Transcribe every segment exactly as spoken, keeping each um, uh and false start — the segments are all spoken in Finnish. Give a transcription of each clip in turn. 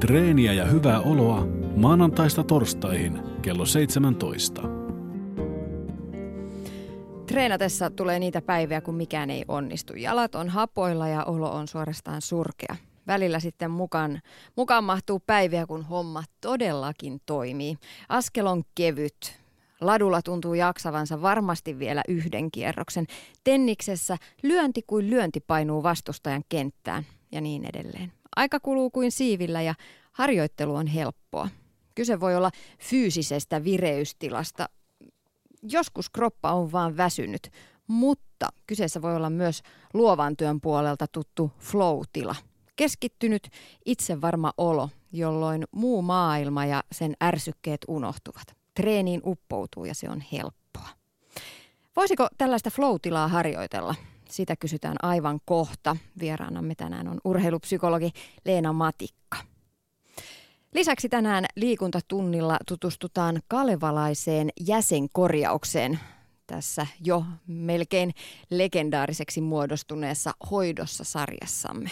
Treeniä ja hyvää oloa maanantaista torstaihin kello seitsemäntoista. Treenatessa tulee niitä päiviä, kun mikään ei onnistu. Jalat on hapoilla ja olo on suorastaan surkea. Välillä sitten mukaan, mukaan mahtuu päiviä, kun homma todellakin toimii. Askel on kevyt. Ladulla tuntuu jaksavansa varmasti vielä yhden kierroksen. Tenniksessä lyönti kuin lyönti painuu vastustajan kenttään ja niin edelleen. Aika kuluu kuin siivillä ja harjoittelu on helppoa. Kyse voi olla fyysisestä vireystilasta. Joskus kroppa on vaan väsynyt, mutta kyseessä voi olla myös luovan työn puolelta tuttu flow-tila. Keskittynyt itsevarma olo, jolloin muu maailma ja sen ärsykkeet unohtuvat. Treeniin uppoutuu ja se on helppoa. Voisiko tällaista flow-tilaa harjoitella? Sitä kysytään aivan kohta. Vieraanamme tänään on urheilupsykologi Leena Matikka. Lisäksi tänään liikuntatunnilla tutustutaan kalevalaiseen jäsenkorjaukseen tässä jo melkein legendaariseksi muodostuneessa hoidossa sarjassamme.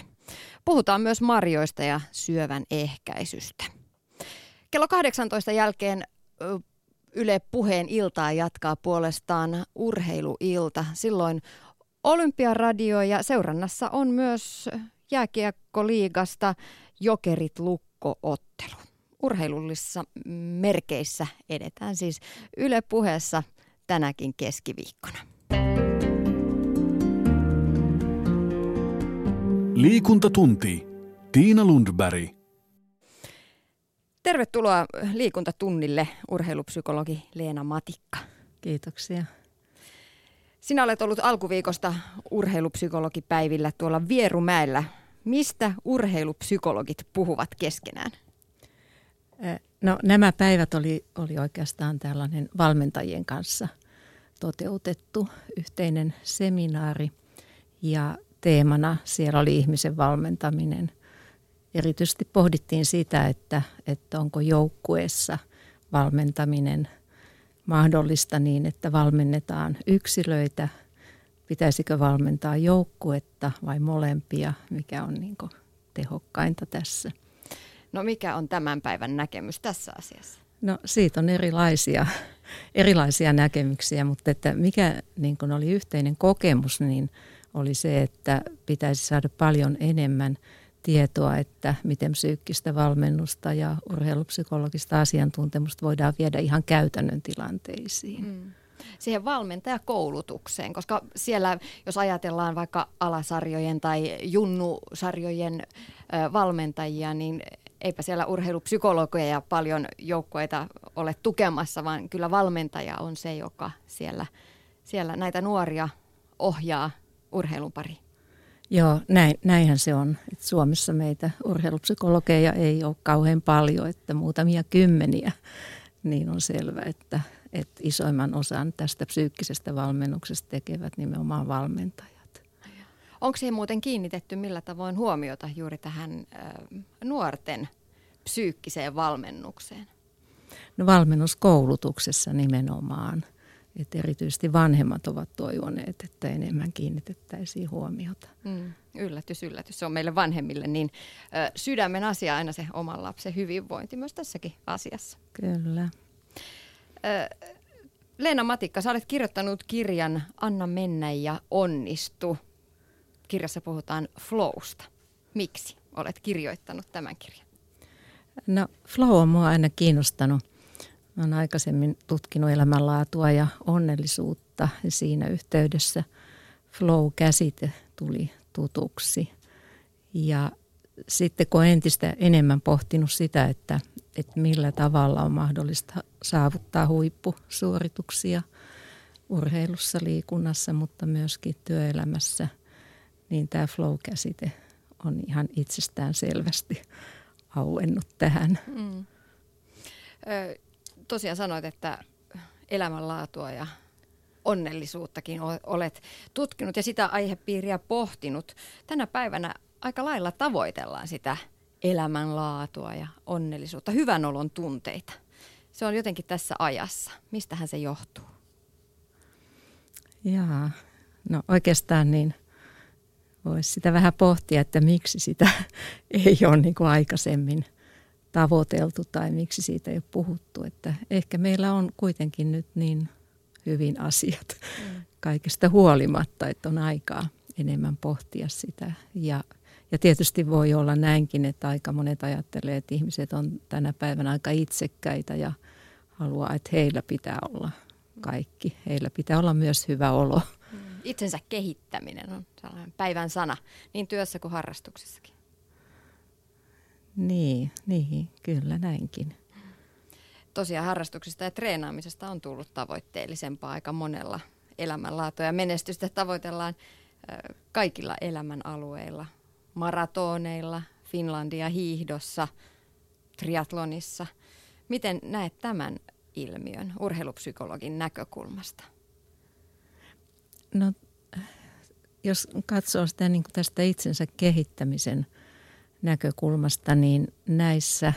Puhutaan myös marjoista ja syövän ehkäisystä. Kello kahdeksantoista jälkeen Yle Puheen iltaa jatkaa puolestaan urheiluilta. Silloin Olympia Radio ja seurannassa on myös jääkiekkoliigasta Jokerit Lukko-ottelu. Urheilullisissa merkeissä edetään siis Yle Puheessa tänäkin keskiviikkona. Liikuntatunti. Tiina Lundberg. Tervetuloa liikuntatunnille, urheilupsykologi Leena Matikka. Kiitoksia. Sinä olet ollut alkuviikosta urheilupsykologipäivillä tuolla Vierumäellä. Mistä urheilupsykologit puhuvat keskenään? No, nämä päivät oli, oli oikeastaan tällainen valmentajien kanssa toteutettu yhteinen seminaari. Ja teemana siellä oli ihmisen valmentaminen. Erityisesti pohdittiin sitä, että, että onko joukkueessa valmentaminen mahdollista niin, että valmennetaan yksilöitä, pitäisikö valmentaa joukkuetta vai molempia, mikä on niin kuin tehokkainta tässä. No, mikä on tämän päivän näkemys tässä asiassa? No, siitä on erilaisia, erilaisia näkemyksiä, mutta että mikä niin kuin oli yhteinen kokemus, niin oli se, että pitäisi saada paljon enemmän tietoa, että miten psyykkistä valmennusta ja urheilupsykologista asiantuntemusta voidaan viedä ihan käytännön tilanteisiin. Mm. Siihen valmentajakoulutukseen, koska siellä, jos ajatellaan vaikka alasarjojen tai junnusarjojen valmentajia, niin eipä siellä urheilupsykologeja ja paljon joukkueita ole tukemassa, vaan kyllä valmentaja on se, joka siellä, siellä näitä nuoria ohjaa urheilun pariin. Joo, näin, näinhän se on. Et Suomessa meitä urheilupsykologeja ei ole kauhean paljon, että muutamia kymmeniä, niin on selvä, että, että isoimman osan tästä psyykkisestä valmennuksesta tekevät nimenomaan valmentajat. Onko siihen muuten kiinnitetty millä tavoin huomiota juuri tähän äh, nuorten psyykkiseen valmennukseen? No, valmennuskoulutuksessa nimenomaan. Et erityisesti vanhemmat ovat toivoneet, että enemmän kiinnitettäisiin huomiota. Mm, yllätys, yllätys. Se on meille vanhemmille niin ö, sydämen asia aina se oman lapsen hyvinvointi myös tässäkin asiassa. Kyllä. Ö, Leena Matikka, sä olet kirjoittanut kirjan Anna mennä ja onnistu. Kirjassa puhutaan flowsta. Miksi olet kirjoittanut tämän kirjan? No, flow on mua aina kiinnostanut. Mä oon aikaisemmin tutkinut elämänlaatua ja onnellisuutta ja siinä yhteydessä flow-käsite tuli tutuksi. Ja sitten kun entistä enemmän pohtinut sitä, että, että millä tavalla on mahdollista saavuttaa huippusuorituksia urheilussa, liikunnassa, mutta myöskin työelämässä, niin tämä flow-käsite on ihan itsestään selvästi auennut tähän. Mm. Ö- Tosiaan sanoit, että elämänlaatua ja onnellisuuttakin olet tutkinut ja sitä aihepiiriä pohtinut. Tänä päivänä aika lailla tavoitellaan sitä elämänlaatua ja onnellisuutta, hyvän olon tunteita. Se on jotenkin tässä ajassa. Mistähän se johtuu? Jaa, no oikeastaan niin voisi sitä vähän pohtia, että miksi sitä ei ole niin kuin aikaisemmin tavoiteltu tai miksi siitä ei ole puhuttu. Että ehkä meillä on kuitenkin nyt niin hyvin asiat mm. kaikesta huolimatta, että on aikaa enemmän pohtia sitä. Ja, ja tietysti voi olla näinkin, että aika monet ajattelee, että ihmiset on tänä päivänä aika itsekkäitä ja haluaa, että heillä pitää olla kaikki. Heillä pitää olla myös hyvä olo. Itsensä kehittäminen on sellainen päivän sana, niin työssä kuin harrastuksessakin. Niin, niin, kyllä näinkin. Tosiaan harrastuksista ja treenaamisesta on tullut tavoitteellisempaa aika monella elämänlaatoja. Menestystä tavoitellaan kaikilla elämän alueilla, maratoneilla, Finlandia hiihdossa, triatlonissa. Miten näet tämän ilmiön urheilupsykologin näkökulmasta? No, jos katsoo sitä niin kuin tästä itsensä kehittämisen näkökulmasta, niin näissä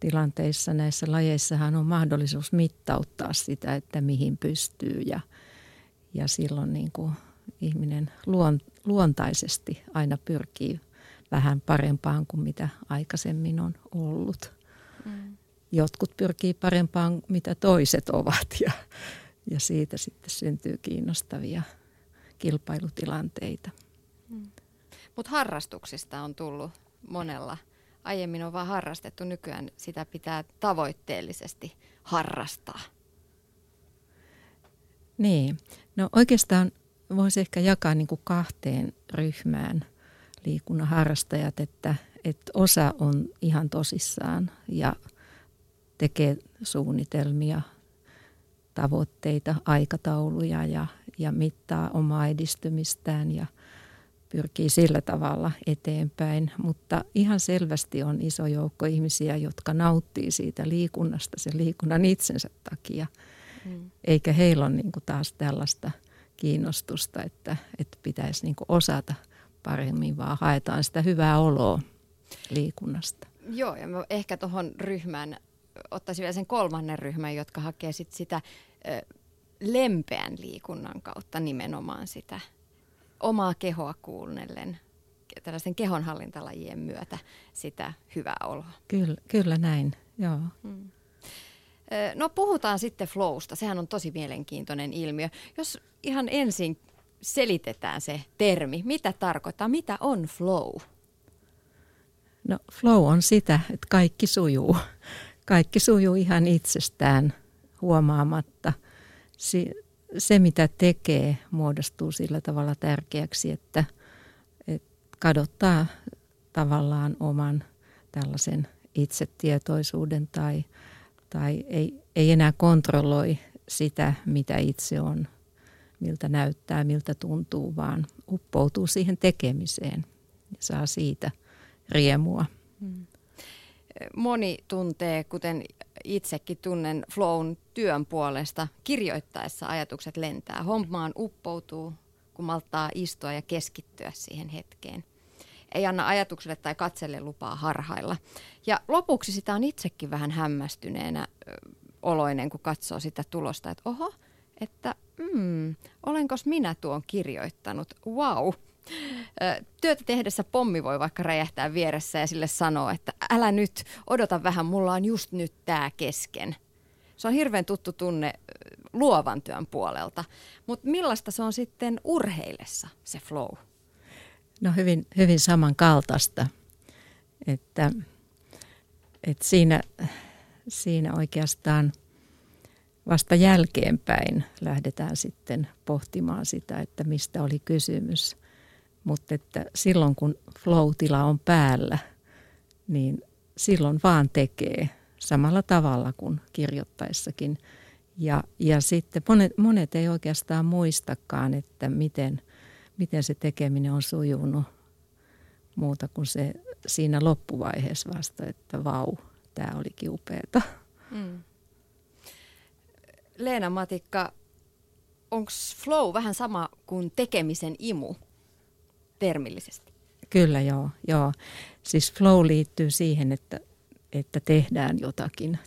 tilanteissa, näissä lajeissahan on mahdollisuus mittauttaa sitä, että mihin pystyy. Ja, ja silloin niin kuin ihminen luon, luontaisesti aina pyrkii vähän parempaan kuin mitä aikaisemmin on ollut. Mm. Jotkut pyrkii parempaan, mitä toiset ovat, ja, ja siitä sitten syntyy kiinnostavia kilpailutilanteita. Mm. Mutta harrastuksista on tullut monella. Aiemmin on vaan harrastettu, nykyään sitä pitää tavoitteellisesti harrastaa. Niin, no oikeastaan voisi ehkä jakaa niin kuin kahteen ryhmään liikunnan harrastajat, että, että osa on ihan tosissaan ja tekee suunnitelmia, tavoitteita, aikatauluja ja, ja mittaa omaa edistymistään ja pyrkii sillä tavalla eteenpäin. Mutta ihan selvästi on iso joukko ihmisiä, jotka nauttii siitä liikunnasta sen liikunnan itsensä takia. Mm. Eikä heillä ole niin kuin taas tällaista kiinnostusta, että, että pitäisi niin kuin osata paremmin, vaan haetaan sitä hyvää oloa liikunnasta. Joo, ja mä ehkä tuohon ryhmään ottaisin vielä sen kolmannen ryhmän, jotka hakee sit sitä ö, lempeän liikunnan kautta nimenomaan sitä omaa kehoa kuunnellen, tällaisen kehonhallintalajien myötä sitä hyvää oloa. Kyllä, kyllä näin, joo. Mm. No puhutaan sitten flowsta, sehän on tosi mielenkiintoinen ilmiö. Jos ihan ensin selitetään se termi, mitä tarkoittaa, mitä on flow? No flow on sitä, että kaikki sujuu. Kaikki sujuu ihan itsestään huomaamatta. Se, mitä tekee, muodostuu sillä tavalla tärkeäksi, että, että kadottaa tavallaan oman tällaisen itsetietoisuuden tai, tai ei, ei enää kontrolloi sitä, mitä itse on, miltä näyttää, miltä tuntuu, vaan uppoutuu siihen tekemiseen ja saa siitä riemua. Mm. Moni tuntee, kuten itsekin tunnen flown työn puolesta, kirjoittaessa ajatukset lentää. Hommaan uppoutuu, kun malttaa istua ja keskittyä siihen hetkeen. Ei anna ajatukselle tai katselle lupaa harhailla. Ja lopuksi sitä on itsekin vähän hämmästyneenä oloinen, kun katsoo sitä tulosta, että oho, että mm, olenkos minä tuon kirjoittanut, vau. Wow. Työtä tehdessä pommi voi vaikka räjähtää vieressä ja sille sanoa, että älä nyt, odota vähän, mulla on just nyt tää kesken. Se on hirveän tuttu tunne luovan työn puolelta, mutta millaista se on sitten urheilessa se flow? No hyvin, hyvin samankaltaista, että, että siinä, siinä oikeastaan vasta jälkeenpäin lähdetään sitten pohtimaan sitä, että mistä oli kysymys. Mutta että silloin, kun flow-tila on päällä, niin silloin vaan tekee samalla tavalla kuin kirjoittaessakin. Ja, ja sitten monet, monet ei oikeastaan muistakaan, että miten, miten se tekeminen on sujunut muuta kuin se siinä loppuvaiheessa vasta, että vau, tämä olikin upeata. Mm. Leena Matikka, onko flow vähän sama kuin tekemisen imu? Termillisesti. Kyllä joo, joo. Siis flow liittyy siihen, että, että tehdään jotakin.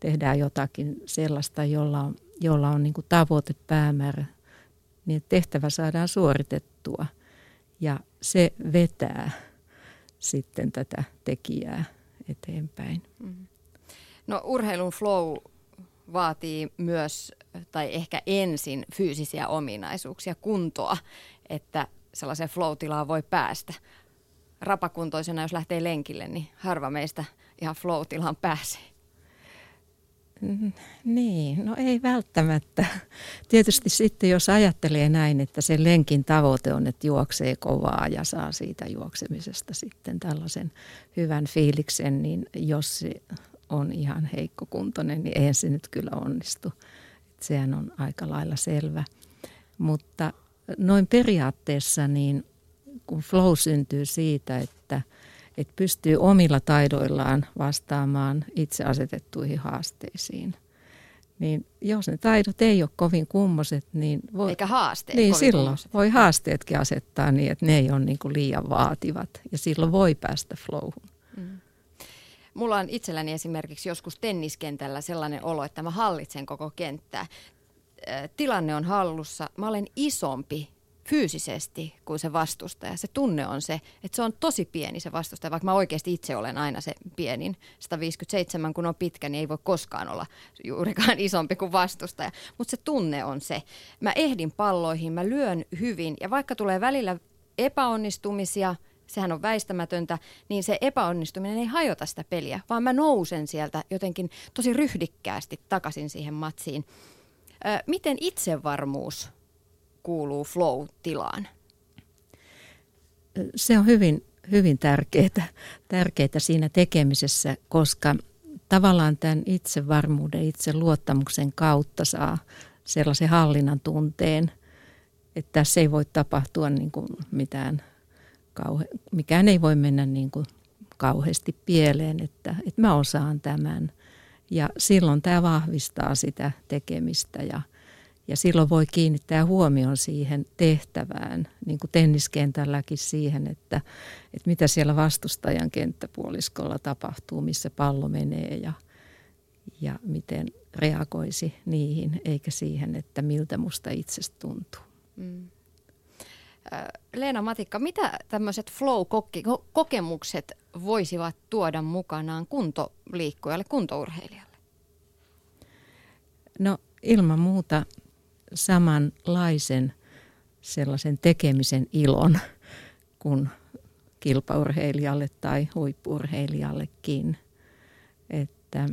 Tehdään jotakin sellaista, jolla on, jolla on niin kuin tavoite, päämäärä, niin että tehtävä saadaan suoritettua. Ja se vetää sitten tätä tekijää eteenpäin. Mm-hmm. No urheilun flow vaatii myös, tai ehkä ensin, fyysisiä ominaisuuksia, kuntoa, että sellaiseen flow-tilaan voi päästä. Rapakuntoisena, jos lähtee lenkille, niin harva meistä ihan flow-tilaan pääsee. Mm, niin, no ei välttämättä. Tietysti sitten, jos ajattelee näin, että sen lenkin tavoite on, että juoksee kovaa ja saa siitä juoksemisesta sitten tällaisen hyvän fiiliksen, niin jos se on ihan heikkokuntoinen, niin eihän se nyt kyllä onnistu. Et sehän on aika lailla selvä. Mutta noin periaatteessa niin kun flow syntyy siitä, että, että pystyy omilla taidoillaan vastaamaan itse asetettuihin haasteisiin, niin jos ne taidot ei ole kovin kummoset, niin voi, eikä haasteet niin kovin silloin kummoset. Voi haasteetkin asettaa niin, että ne ei ole niin kuin liian vaativat ja silloin voi päästä flowhun. Mm. Mulla on itselläni esimerkiksi joskus tenniskentällä sellainen olo, että mä hallitsen koko kenttää. Tilanne on hallussa, mä olen isompi fyysisesti kuin se vastustaja. Se tunne on se, että se on tosi pieni se vastustaja, vaikka mä oikeasti itse olen aina se pienin. sata viisikymmentäseitsemän kun on pitkä, niin ei voi koskaan olla juurikaan isompi kuin vastustaja. Mutta se tunne on se. Mä ehdin palloihin, mä lyön hyvin ja vaikka tulee välillä epäonnistumisia, sehän on väistämätöntä, niin se epäonnistuminen ei hajota sitä peliä, vaan mä nousen sieltä jotenkin tosi ryhdikkäästi takaisin siihen matsiin. Ö, miten itsevarmuus kuuluu flow-tilaan? Se on hyvin, hyvin tärkeää, tärkeää siinä tekemisessä, koska tavallaan tämän itsevarmuuden, itseluottamuksen kautta saa sellaisen hallinnan tunteen, että tässä ei voi tapahtua niin kuin mitään. Kauhe- mikään ei voi mennä niin kuin kauheasti pieleen, että, että mä osaan tämän. Ja silloin tämä vahvistaa sitä tekemistä ja, ja silloin voi kiinnittää huomion siihen tehtävään, niin kuin tenniskentälläkin siihen, että, että mitä siellä vastustajan kenttäpuoliskolla tapahtuu, missä pallo menee ja, ja miten reagoisi niihin, eikä siihen, että miltä musta itsestä tuntuu. Mm. Leena Matikka, mitä tämmöiset flow-kokemukset voisivat tuoda mukanaan kuntoliikkujalle, kuntourheilijalle? No ilman muuta samanlaisen sellaisen tekemisen ilon kuin kilpaurheilijalle tai huippu-urheilijallekin. Että,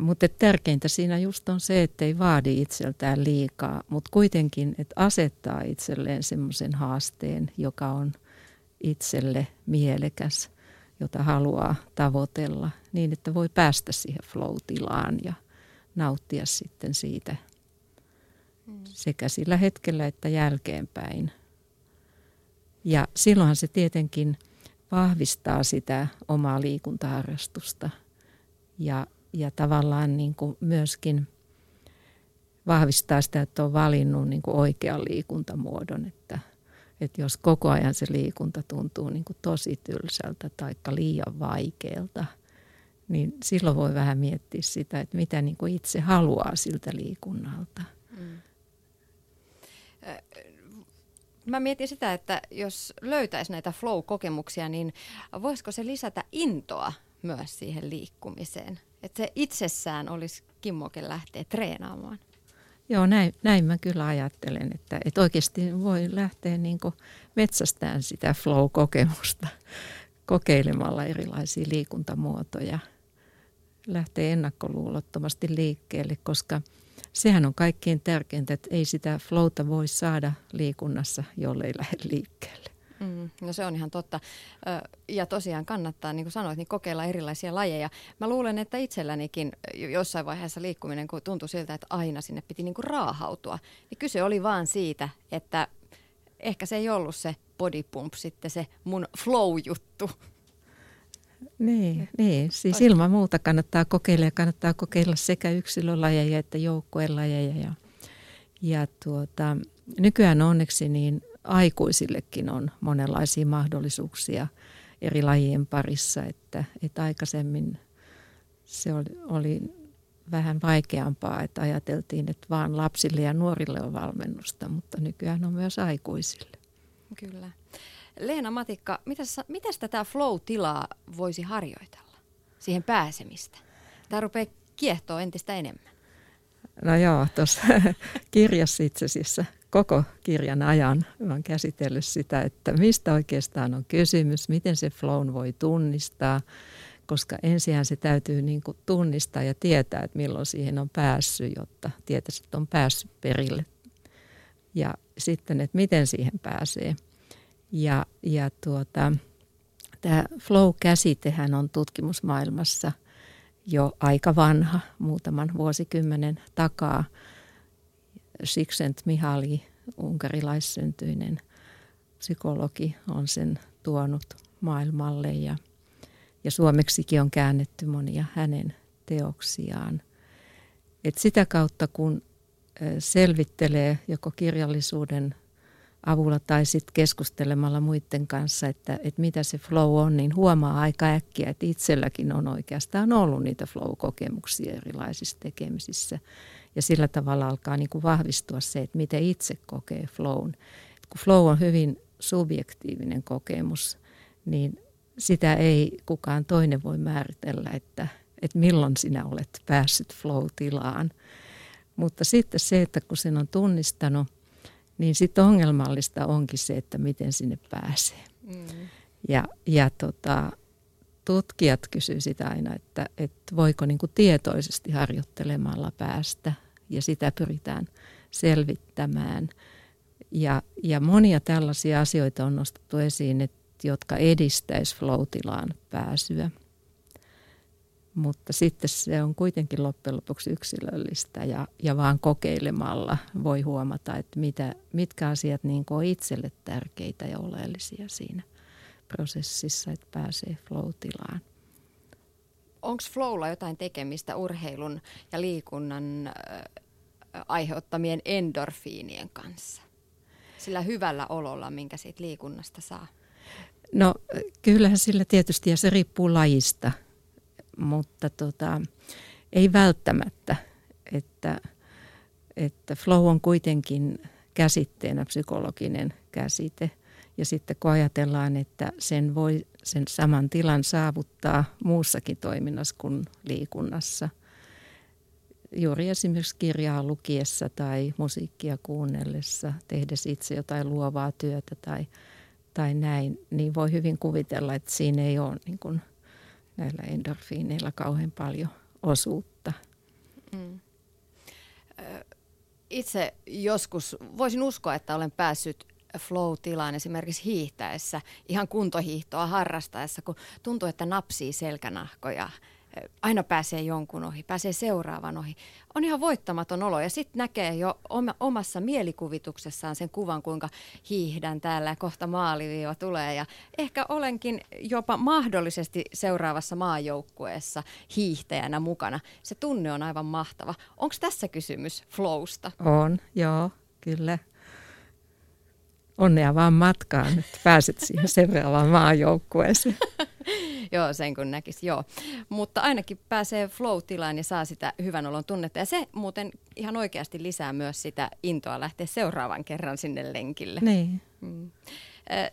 mutta tärkeintä siinä just on se, että ei vaadi itseltään liikaa, mutta kuitenkin, että asettaa itselleen semmoisen haasteen, joka on itselle mielekäs, jota haluaa tavoitella, niin että voi päästä siihen flow-tilaan ja nauttia sitten siitä sekä sillä hetkellä että jälkeenpäin. Ja silloinhan se tietenkin vahvistaa sitä omaa liikuntaharrastusta ja Ja tavallaan niin kuin myöskin vahvistaa sitä, että on valinnut niin kuin oikean liikuntamuodon. Että, että jos koko ajan se liikunta tuntuu niin kuin tosi tylsältä tai liian vaikealta, niin silloin voi vähän miettiä sitä, että mitä niin kuin itse haluaa siltä liikunnalta. Mm. Mä mietin sitä, että jos löytäisi näitä flow-kokemuksia, niin voisiko se lisätä intoa myös siihen liikkumiseen? Että se itsessään olisi kimmoke lähteä treenaamaan. Joo, näin, näin mä kyllä ajattelen, että, että oikeasti voi lähteä niin kuin metsästään sitä flow-kokemusta kokeilemalla erilaisia liikuntamuotoja. Lähtee ennakkoluulottomasti liikkeelle, koska sehän on kaikkein tärkeintä, että ei sitä flowta voi saada liikunnassa, jollei lähde liikkeelle. Mm, no se on ihan totta. Ja tosiaan kannattaa, niin kuin sanoit, niin kokeilla erilaisia lajeja. Mä luulen, että itsellänikin jossain vaiheessa liikkuminen, kun tuntui siltä, että aina sinne piti niin kuin raahautua, niin kyse oli vaan siitä, että ehkä se ei ollut se body pump sitten se mun flow-juttu. Niin, niin. Siis ilman muuta kannattaa kokeilla ja kannattaa kokeilla sekä yksilölajeja että joukkuelajeja. Ja, ja tuota, nykyään onneksi niin aikuisillekin on monenlaisia mahdollisuuksia eri lajien parissa, että, että aikaisemmin se oli, oli vähän vaikeampaa, että ajateltiin, että vaan lapsille ja nuorille on valmennusta, mutta nykyään on myös aikuisille. Kyllä. Leena Matikka, mitäs, mitäs tätä flow-tilaa voisi harjoitella, siihen pääsemistä? Tämä rupeaa kiehtoa entistä enemmän. No joo, tuossa kirjassa itse siis koko kirjan ajan olen käsitellyt sitä, että mistä oikeastaan on kysymys, miten se flown voi tunnistaa, koska ensinhän se täytyy niin kuin tunnistaa ja tietää, että milloin siihen on päässyt, jotta tietäisi, että on päässyt perille. Ja sitten, että miten siihen pääsee. Ja, ja tuota, tämä flow-käsitehän on tutkimusmaailmassa jo aika vanha, muutaman vuosikymmenen takaa. Csikszentmihalyi, unkarilaissyntyinen psykologi, on sen tuonut maailmalle ja, ja suomeksikin on käännetty monia hänen teoksiaan. Et sitä kautta, kun selvittelee joko kirjallisuuden avulla tai sitten keskustelemalla muiden kanssa, että, että mitä se flow on, niin huomaa aika äkkiä, että itselläkin on oikeastaan ollut niitä flow-kokemuksia erilaisissa tekemisissä. Ja sillä tavalla alkaa niin kuin vahvistua se, että miten itse kokee flown. Et kun flow on hyvin subjektiivinen kokemus, niin sitä ei kukaan toinen voi määritellä, että, että milloin sinä olet päässyt flow-tilaan. Mutta sitten se, että kun sen on tunnistanut, niin sitten ongelmallista onkin se, että miten sinne pääsee. Mm. Ja, ja tota, tutkijat kysyy sitä aina, että et voiko niinku tietoisesti harjoittelemalla päästä. Ja sitä pyritään selvittämään. Ja, ja monia tällaisia asioita on nostettu esiin, et, jotka edistäisi flow-tilaan pääsyä. Mutta sitten se on kuitenkin loppujen lopuksi yksilöllistä ja, ja vaan kokeilemalla voi huomata, että mitä, mitkä asiat niin kuin on itselle tärkeitä ja oleellisia siinä prosessissa, että pääsee flow-tilaan. Onko flowlla jotain tekemistä urheilun ja liikunnan äh, aiheuttamien endorfiinien kanssa? Sillä hyvällä ololla, minkä siitä liikunnasta saa? No kyllähän sillä tietysti, ja se riippuu lajista. Mutta tota, ei välttämättä, että, että flow on kuitenkin käsitteenä psykologinen käsite. Ja sitten kun ajatellaan, että sen voi sen saman tilan saavuttaa muussakin toiminnassa kuin liikunnassa. Juuri esimerkiksi kirjaa lukiessa tai musiikkia kuunnellessa, tehdessä itse jotain luovaa työtä tai, tai näin, niin voi hyvin kuvitella, että siinä ei ole niin kuin näillä endorfiineilla kauhean paljon osuutta. Mm. Itse joskus voisin uskoa, että olen päässyt flow-tilaan esimerkiksi hiihtäessä, ihan kuntohiihtoa harrastaessa, kun tuntuu, että napsii selkänahkoja. Aina pääsee jonkun ohi, pääsee seuraavan ohi. On ihan voittamaton olo ja sitten näkee jo omassa mielikuvituksessaan sen kuvan, kuinka hiihdän täällä ja kohta maaliviiva tulee. Ja ehkä olenkin jopa mahdollisesti seuraavassa maajoukkueessa hiihtäjänä mukana. Se tunne on aivan mahtava. Onko tässä kysymys flowsta? On, joo, kyllä. Onnea vaan matkaan, että pääset siihen seuraavaan maajoukkueeseen. Joo, sen kun näkisi, joo. Mutta ainakin pääsee flow-tilaan ja saa sitä hyvän olon tunnetta. Ja se muuten ihan oikeasti lisää myös sitä intoa lähteä seuraavan kerran sinne lenkille. Niin. Mm.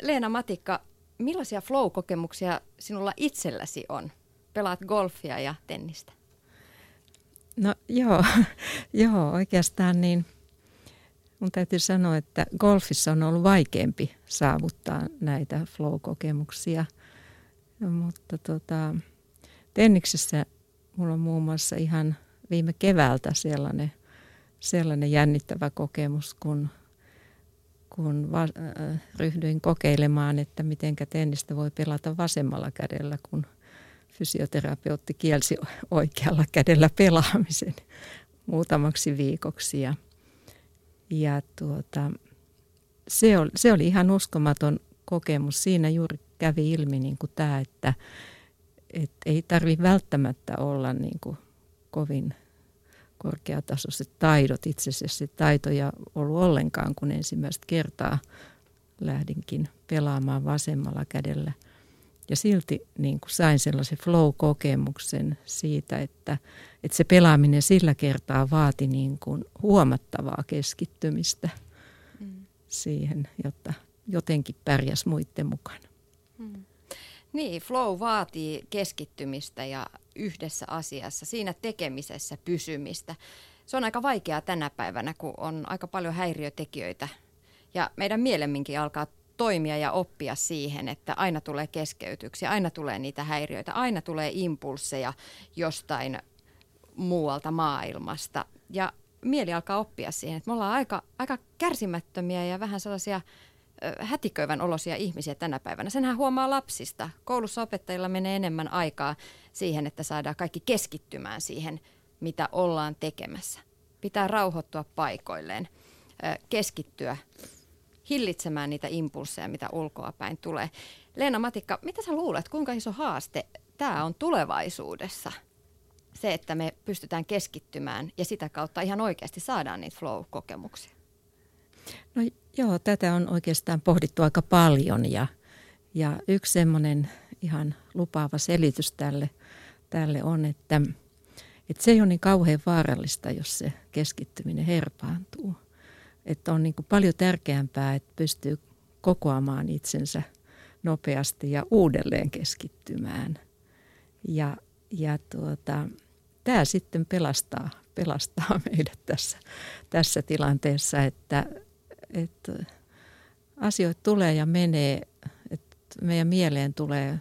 Leena Matikka, millaisia flow-kokemuksia sinulla itselläsi on? Pelaat golfia ja tennistä. No joo, joo oikeastaan niin. Mun täytyy sanoa, että golfissa on ollut vaikeampi saavuttaa näitä flow-kokemuksia. Mutta tota, tenniksessä mulla on muun muassa ihan viime keväältä sellainen, sellainen jännittävä kokemus, kun, kun va, äh, ryhdyin kokeilemaan, että mitenkä tennistä voi pelata vasemmalla kädellä, kun fysioterapeutti kielsi oikealla kädellä pelaamisen muutamaksi viikoksi. Ja, ja tuota, se, oli, se oli ihan uskomaton kokemus siinä juuri. Kävi ilmi niin kuin tämä, että, että ei tarvitse välttämättä olla niin kuin kovin korkeatasoiset taidot. Itse asiassa taitoja ollut ollenkaan, kun ensimmäistä kertaa lähdinkin pelaamaan vasemmalla kädellä. Ja silti niin kuin sain sellaisen flow-kokemuksen siitä, että, että se pelaaminen sillä kertaa vaati niin kuin huomattavaa keskittymistä mm. siihen, jotta jotenkin pärjäs muiden mukana. Hmm. Niin, flow vaatii keskittymistä ja yhdessä asiassa, siinä tekemisessä pysymistä. Se on aika vaikeaa tänä päivänä, kun on aika paljon häiriötekijöitä ja meidän mielemminkin alkaa toimia ja oppia siihen, että aina tulee keskeytyksiä, aina tulee niitä häiriöitä, aina tulee impulsseja jostain muualta maailmasta. Ja mieli alkaa oppia siihen, että me ollaan aika, aika kärsimättömiä ja vähän sellaisia hätiköivän oloisia ihmisiä tänä päivänä. Senhän huomaa lapsista. Koulussa opettajilla menee enemmän aikaa siihen, että saadaan kaikki keskittymään siihen, mitä ollaan tekemässä. Pitää rauhoittua paikoilleen, keskittyä hillitsemään niitä impulsseja, mitä ulkoa päin tulee. Leena Matikka, mitä sä luulet, kuinka iso haaste tämä on tulevaisuudessa? Se, että me pystytään keskittymään ja sitä kautta ihan oikeasti saadaan niitä flow-kokemuksia. No joo, tätä on oikeastaan pohdittu aika paljon ja, ja yksi semmoinen ihan lupaava selitys tälle, tälle on, että, että se ei ole niin kauhean vaarallista, jos se keskittyminen herpaantuu. Että on niin kuin paljon tärkeämpää, että pystyy kokoamaan itsensä nopeasti ja uudelleen keskittymään. Ja, ja tuota, tämä sitten pelastaa, pelastaa meidät tässä, tässä tilanteessa, että, että asioita tulee ja menee. Että meidän mieleen tulee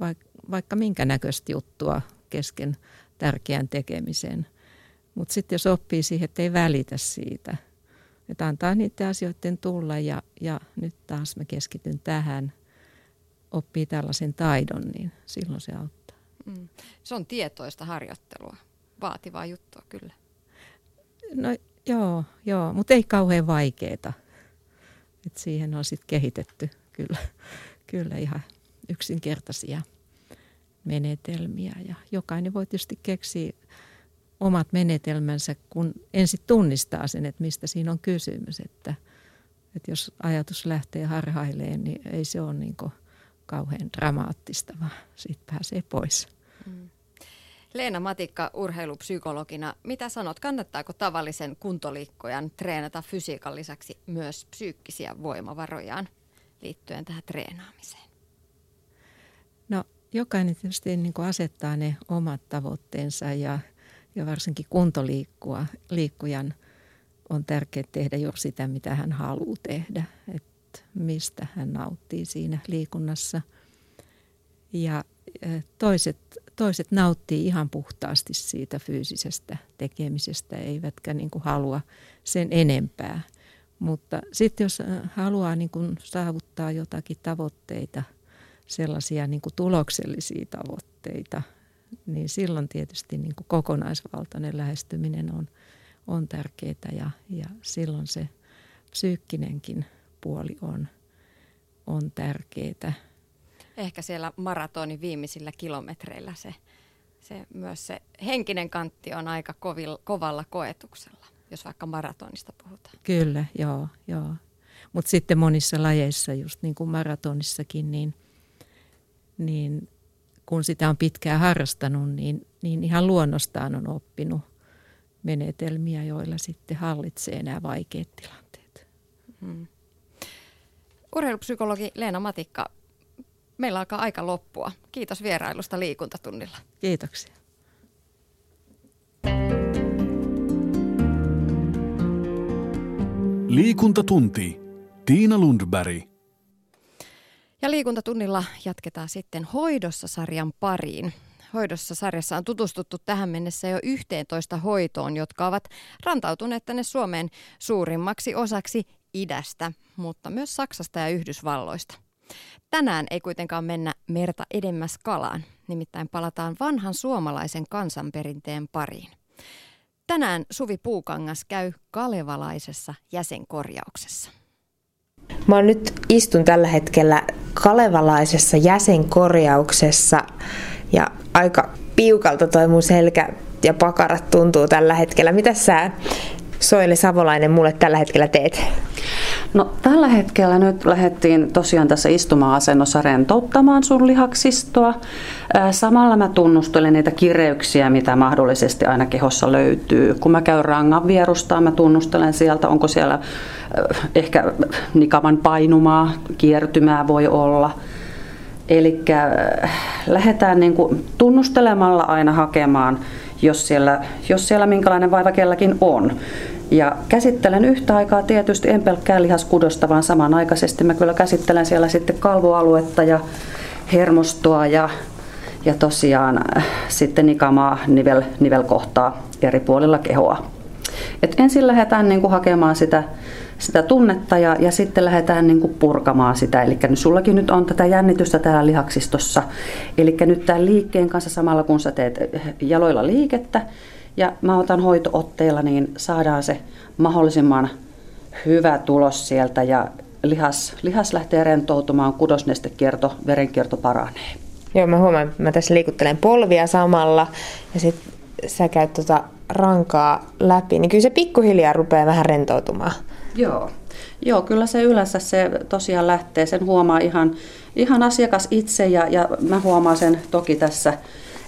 vaikka, vaikka minkä näköistä juttua kesken tärkeän tekemisen. Mutta sitten jos oppii siihen, että ei välitä siitä. Että antaa niiden asioiden tulla ja, ja nyt taas mä keskityn tähän, oppii tällaisen taidon, niin silloin se auttaa. Mm. Se on tietoista harjoittelua, vaativaa juttua kyllä. No joo, joo mutta ei kauhean vaikeeta. Et siihen on sitten kehitetty kyllä, kyllä ihan yksinkertaisia menetelmiä ja jokainen voi tietysti keksiä omat menetelmänsä, kun ensin tunnistaa sen, että mistä siinä on kysymys. Että, että jos ajatus lähtee harhailemaan, niin ei se ole niin kuin kauhean dramaattista, vaan siitä pääsee pois. Mm. Leena Matikka urheilupsykologina, mitä sanot, kannattaako tavallisen kuntoliikkujan treenata fysiikan lisäksi myös psyykkisiä voimavarojaan liittyen tähän treenaamiseen? No, jokainen tietysti niin kuin asettaa ne omat tavoitteensa ja Ja varsinkin kuntoliikkujan on tärkeää tehdä juuri sitä, mitä hän haluaa tehdä, että mistä hän nauttii siinä liikunnassa. Ja toiset, toiset nauttii ihan puhtaasti siitä fyysisestä tekemisestä, eivätkä niin kuin halua sen enempää. Mutta sitten jos haluaa niin kuin saavuttaa jotakin tavoitteita, sellaisia niin kuin tuloksellisia tavoitteita, niin silloin tietysti niin kuin kokonaisvaltainen lähestyminen on, on tärkeää ja, ja silloin se psyykkinenkin puoli on, on tärkeää. Ehkä siellä maratonin viimeisillä kilometreillä se, se, myös se henkinen kantti on aika kovilla, kovalla koetuksella, jos vaikka maratonista puhutaan. Kyllä, joo, joo. Mutta sitten monissa lajeissa, just niin kuin maratonissakin, niin... niin kun sitä on pitkään harrastanut, niin, niin ihan luonnostaan on oppinut menetelmiä, joilla sitten hallitsee nämä vaikeat tilanteet. Hmm. Urheilupsykologi Leena Matikka, meillä alkaa aika loppua. Kiitos vierailusta liikuntatunnilla. Kiitoksia. Liikuntatunti. Tiina Lundberg. Ja liikuntatunnilla jatketaan sitten Hoidossa-sarjan pariin. Hoidossa-sarjassa on tutustuttu tähän mennessä jo yhteentoista hoitoon, jotka ovat rantautuneet tänne Suomeen suurimmaksi osaksi idästä, mutta myös Saksasta ja Yhdysvalloista. Tänään ei kuitenkaan mennä merta edemmäs kalaan, nimittäin palataan vanhan suomalaisen kansanperinteen pariin. Tänään Suvi Puukangas käy kalevalaisessa jäsenkorjauksessa. Mä nyt istun tällä hetkellä kalevalaisessa jäsenkorjauksessa ja aika piukalta toi mun selkä ja pakarat tuntuu tällä hetkellä. Mitä sä, Soile Savolainen, mulle tällä hetkellä teet? No tällä hetkellä nyt lähdettiin tosiaan tässä istuma-asennossa rentouttamaan sun lihaksistoa. Samalla mä tunnustelen niitä kireyksiä, mitä mahdollisesti aina kehossa löytyy. Kun mä käyn rangan vierustaan, mä tunnustelen sieltä, onko siellä ehkä nikavan painumaa, kiertymää voi olla. Eli lähdetään niin kuin tunnustelemalla aina hakemaan, jos siellä, jos siellä minkälainen vaiva kelläkin on. Ja käsittelen yhtä aikaa tietysti, en pelkkää lihaskudosta, vaan samanaikaisesti mä kyllä käsittelen siellä sitten kalvoaluetta ja hermostoa ja, ja tosiaan sitten nikamaa, nivel, nivelkohtaa eri puolilla kehoa. Et ensin lähdetään niin kuin hakemaan sitä, sitä tunnetta ja, ja sitten lähdetään niin kuin purkamaan sitä. Eli sullakin nyt on tätä jännitystä täällä lihaksistossa. Eli nyt tämän liikkeen kanssa samalla kun sä teet jaloilla liikettä, ja mä otan hoitootteilla, niin saadaan se mahdollisimman hyvä tulos sieltä ja lihas, lihas lähtee rentoutumaan, kudosnestekierto, verenkierto paranee. Joo, mä huomaan, että mä tässä liikuttelen polvia samalla ja sit sä käyt tota rankaa läpi, niin kyllä se pikkuhiljaa rupeaa vähän rentoutumaan. Joo. Joo, kyllä se yleensä se tosiaan lähtee, sen huomaa ihan, ihan asiakas itse ja, ja mä huomaan sen toki tässä.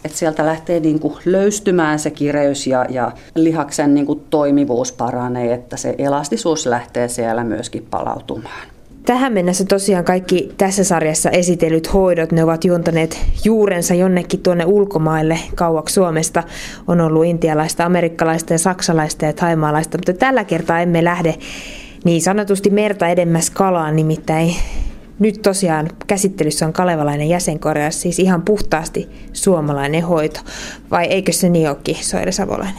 Että sieltä lähtee niin kuin löystymään se kireys ja, ja lihaksen niin kuin toimivuus paranee, että se elastisuus lähtee siellä myöskin palautumaan. Tähän mennessä tosiaan kaikki tässä sarjassa esitellyt hoidot, ne ovat juontaneet juurensa jonnekin tuonne ulkomaille kauaksi Suomesta. On ollut intialaista, amerikkalaista ja saksalaista ja thaimaalaista, mutta tällä kertaa emme lähde niin sanotusti merta edemmäs kalaan, nimittäin nyt tosiaan käsittelyssä on kalevalainen jäsenkorjaus, siis ihan puhtaasti suomalainen hoito. Vai eikö se niin olekin, Soile Savolainen?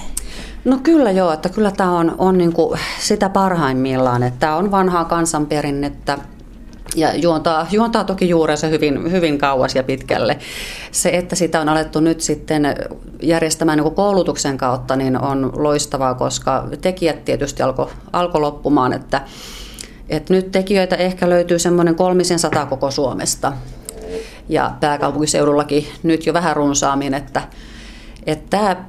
No kyllä joo, että kyllä tämä on, on niin kuin sitä parhaimmillaan, että tämä on vanhaa kansanperinnettä ja juontaa, juontaa toki juurensa hyvin, hyvin kauas ja pitkälle. Se, että sitä on alettu nyt sitten järjestämään niin kuin koulutuksen kautta, niin on loistavaa, koska tekijät tietysti alkoi alko loppumaan, että Et nyt tekijöitä ehkä löytyy semmoinen kolmisen sata koko Suomesta ja pääkaupunkiseudullakin nyt jo vähän runsaammin, että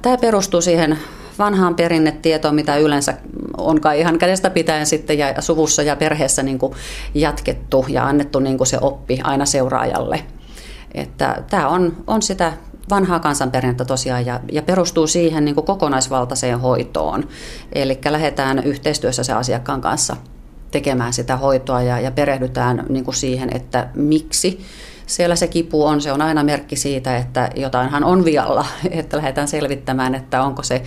tämä perustuu siihen vanhaan perinnetietoon, mitä yleensä on kai ihan kädestä pitäen sitten ja suvussa ja perheessä niin kuin jatkettu ja annettu niin kuin se oppi aina seuraajalle. Tämä on, on sitä vanhaa kansanperinnettä tosiaan ja, ja perustuu siihen niin kuin kokonaisvaltaiseen hoitoon, eli lähdetään yhteistyössä se asiakkaan kanssa tekemään sitä hoitoa ja, ja perehdytään niin kuin siihen, että miksi siellä se kipu on. Se on aina merkki siitä, että jotainhan on vialla, että lähdetään selvittämään, että onko se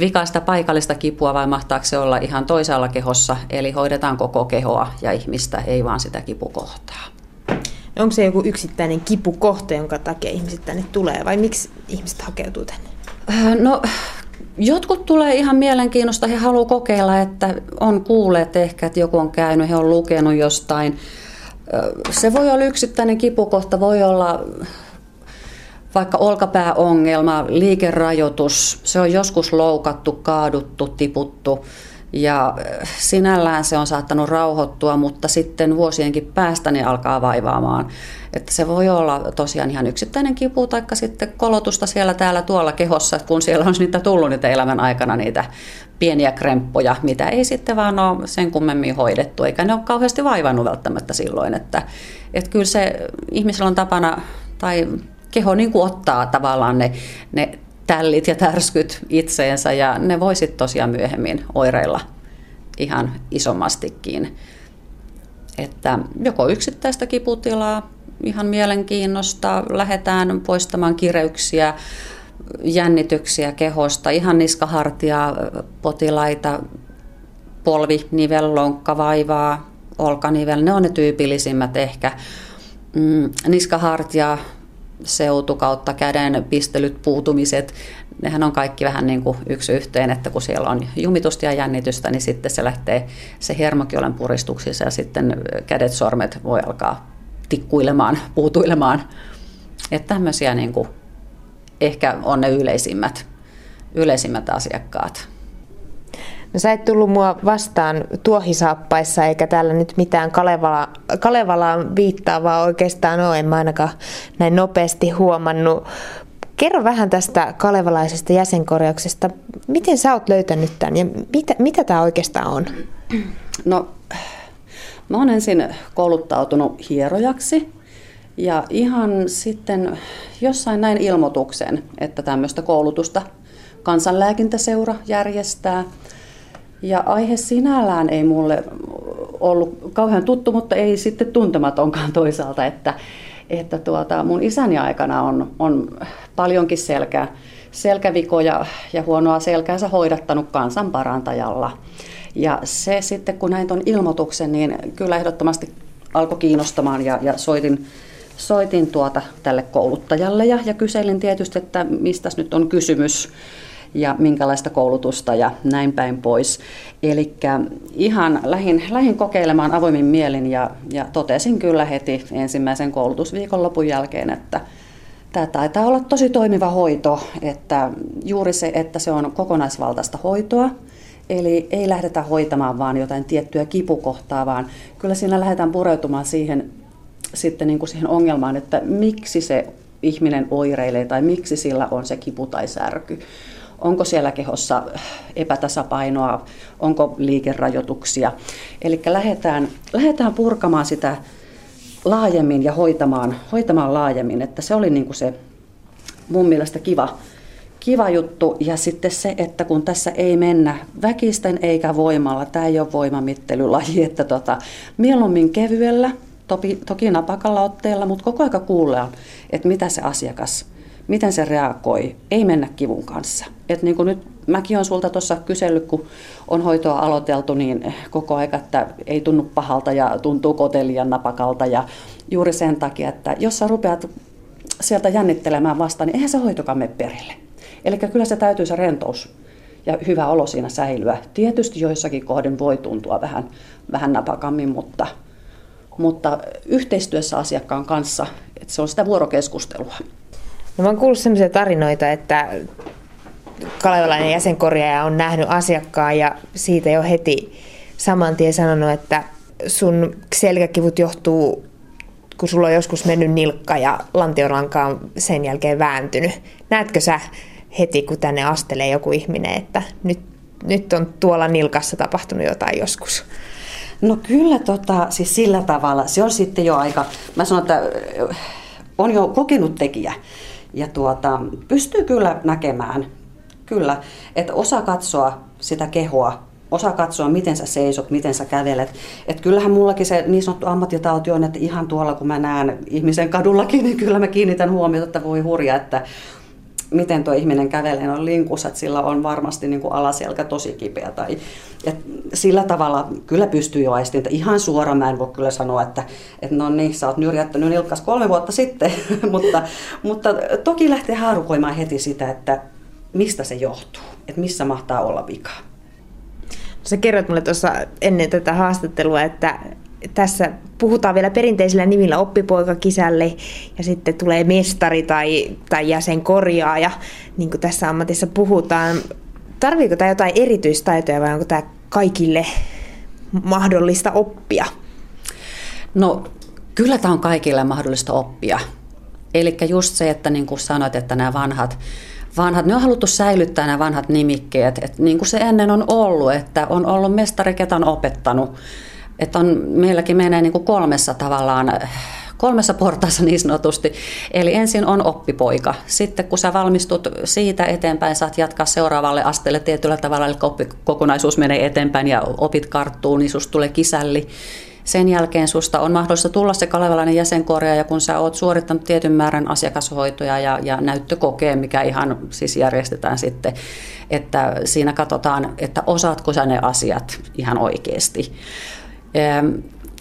vikaista paikallista kipua vai mahtaako se olla ihan toisaalla kehossa. Eli hoidetaan koko kehoa ja ihmistä, ei vaan sitä kipukohtaa. Onko se joku yksittäinen kipukohta, jonka takia ihmiset tänne tulee vai miksi ihmiset hakeutuu tänne? No, jotkut tulee ihan mielenkiinnosta, he haluaa kokeilla, että on kuulleet ehkä, että joku on käynyt, he on lukenut jostain. Se voi olla yksittäinen kipukohta, voi olla vaikka olkapääongelma, liikerajoitus, se on joskus loukattu, kaaduttu, tiputtu ja sinällään se on saattanut rauhoittua, mutta sitten vuosienkin päästä ne alkaa vaivaamaan. Että se voi olla tosiaan ihan yksittäinen kipu tai sitten kolotusta siellä täällä tuolla kehossa, kun siellä on niitä tullut niitä elämän aikana niitä pieniä kremppoja, mitä ei sitten vaan ole sen kummemmin hoidettu, eikä ne ole kauheasti vaivannut välttämättä silloin. Että, että kyllä se ihmisellä on tapana, tai keho niin kuin ottaa tavallaan ne, ne tällit ja tärskyt itseensä ja ne voi sitten tosiaan myöhemmin oireilla ihan isommastikin. Että joko yksittäistä kiputilaa, ihan mielenkiinnosta, lähdetään poistamaan kireyksiä, jännityksiä kehosta, ihan niskahartia, potilaita, polvi, nivel, lonkka, vaivaa, olkanivel, ne on ne tyypillisimmät ehkä. Niskahartia, seutu kautta käden pistelyt, puutumiset, nehän on kaikki vähän niin kuin yksi yhteen, että kun siellä on jumitusta ja jännitystä, niin sitten se lähtee se hermokiolen puristuksissa ja sitten kädet, sormet voi alkaa tikkuilemaan, puutuilemaan. Että tämmöisiä niin kuin ehkä on ne yleisimmät, yleisimmät asiakkaat. No sä et tullut mua vastaan tuohisaappaissa eikä täällä nyt mitään Kalevala, Kalevalaan viittaavaa oikeastaan ole, en mä ainakaan näin nopeasti huomannut. Kerro vähän tästä kalevalaisesta jäsenkorjauksesta. Miten sä oot löytänyt tämän ja mitä, mitä tää oikeastaan on? No Mä oon ensin kouluttautunut hierojaksi ja ihan sitten jossain näin ilmoituksen, että tämmöistä koulutusta kansanlääkintäseura järjestää. Ja aihe sinällään ei mulle ollut kauhean tuttu, mutta ei sitten tuntematonkaan toisaalta, että, että tuota, mun isäni aikana on, on paljonkin selkä, selkävikoja ja huonoa selkäänsä hoidattanut kansanparantajalla. Ja se sitten, kun näin ton ilmoituksen, niin kyllä ehdottomasti alkoi kiinnostamaan ja, ja soitin, soitin tuota tälle kouluttajalle ja, ja kyselin tietysti, että mistäs nyt on kysymys ja minkälaista koulutusta ja näin päin pois. Eli ihan lähdin, lähdin kokeilemaan avoimin mielin ja, ja totesin kyllä heti ensimmäisen koulutusviikon lopun jälkeen, että tämä taitaa olla tosi toimiva hoito, että juuri se, että se on kokonaisvaltaista hoitoa. Eli ei lähdetä hoitamaan vaan jotain tiettyä kipukohtaa, vaan kyllä siinä lähdetään pureutumaan siihen, sitten niin kuin siihen ongelmaan, että miksi se ihminen oireilee tai miksi sillä on se kipu tai särky. Onko siellä kehossa epätasapainoa, onko liikerajoituksia. Eli lähdetään, lähdetään purkamaan sitä laajemmin ja hoitamaan, hoitamaan laajemmin. Että se oli niin kuin se mun mielestä kiva. Kiva juttu ja sitten se, että kun tässä ei mennä väkisten eikä voimalla, tämä ei ole voimamitttelylaji, että tota, mieluummin kevyellä, toki, toki napakalla otteella, mutta koko ajan kuullaan, että mitä se asiakas, miten se reagoi, ei mennä kivun kanssa. Et niin kuin nyt mäkin olen sulta tuossa kysellyt, kun on hoitoa aloiteltu, niin koko ajan, että ei tunnu pahalta ja tuntuu kotelijan napakalta ja juuri sen takia, että jos sä rupeat sieltä jännittelemään vastaan, niin eihän se hoitokaan mene perille. Eli kyllä se täytyy se rentous ja hyvä olo siinä säilyä. Tietysti joissakin kohden voi tuntua vähän, vähän napakammin, mutta, mutta yhteistyössä asiakkaan kanssa, että se on sitä vuorokeskustelua. No mä oon kuullut sellaisia tarinoita, että kalevalainen jäsenkorjaaja on nähnyt asiakkaan ja siitä jo heti saman tien sanonut, että sun selkäkivut johtuu, kun sulla on joskus mennyt nilkka ja lantiolanka on sen jälkeen vääntynyt. Näetkö sä heti, kun tänne astelee joku ihminen, että nyt, nyt on tuolla nilkassa tapahtunut jotain joskus? No kyllä, tota, siis sillä tavalla. Se on sitten jo aika, mä sanon, että on jo kokenut tekijä ja tuota, pystyy kyllä näkemään, kyllä, että osaa katsoa sitä kehoa. Osaa katsoa, miten sä seisot, miten sä kävelet. Et kyllähän mullakin se niin sanottu ammattitauti on, että ihan tuolla kun mä näen ihmisen kadullakin, niin kyllä mä kiinnitän huomiota, että voi hurja, että miten tuo ihminen kävelee on linkussa, että sillä on varmasti niin kuin alaselkä tosi kipeä. Tai, et sillä tavalla kyllä pystyy jo aistimaan, että ihan suoraan mä en voi kyllä sanoa, että et no niin, sä oot nyrjättänyt nilkkas kolme vuotta sitten, mutta, mutta toki lähtee haarukoimaan heti sitä, että mistä se johtuu, että missä mahtaa olla vikaa. Sä kerroit mulle tuossa ennen tätä haastattelua, että tässä puhutaan vielä perinteisillä nimillä oppipoikakisälle ja sitten tulee mestari tai, tai jäsenkorjaaja, niin kuin tässä ammatissa puhutaan. Tarviiko tämä jotain erityistaitoja vai onko tämä kaikille mahdollista oppia? No kyllä tämä on kaikille mahdollista oppia. Eli just se, että niin kuin sanoit, että nämä vanhat Vanhat, ne on haluttu säilyttää nämä vanhat nimikkeet, että niin kuin se ennen on ollut, että on ollut mestari, ketä on opettanut. Että on, meilläkin menee niin kuin kolmessa tavallaan, kolmessa portaassa niin sanotusti. Eli ensin on oppipoika. Sitten kun sä valmistut siitä eteenpäin, saat jatkaa seuraavalle asteelle tietyllä tavalla, eli oppikokonaisuus menee eteenpäin ja opit karttuu, niin susta tulee kisälli. Sen jälkeen susta on mahdollista tulla se kalevalainen jäsenkorjaaja, ja kun sä oot suorittanut tietyn määrän asiakashoitoja ja, ja näyttökokeen, mikä ihan siis järjestetään sitten, että siinä katsotaan, että osaatko sä ne asiat ihan oikeasti.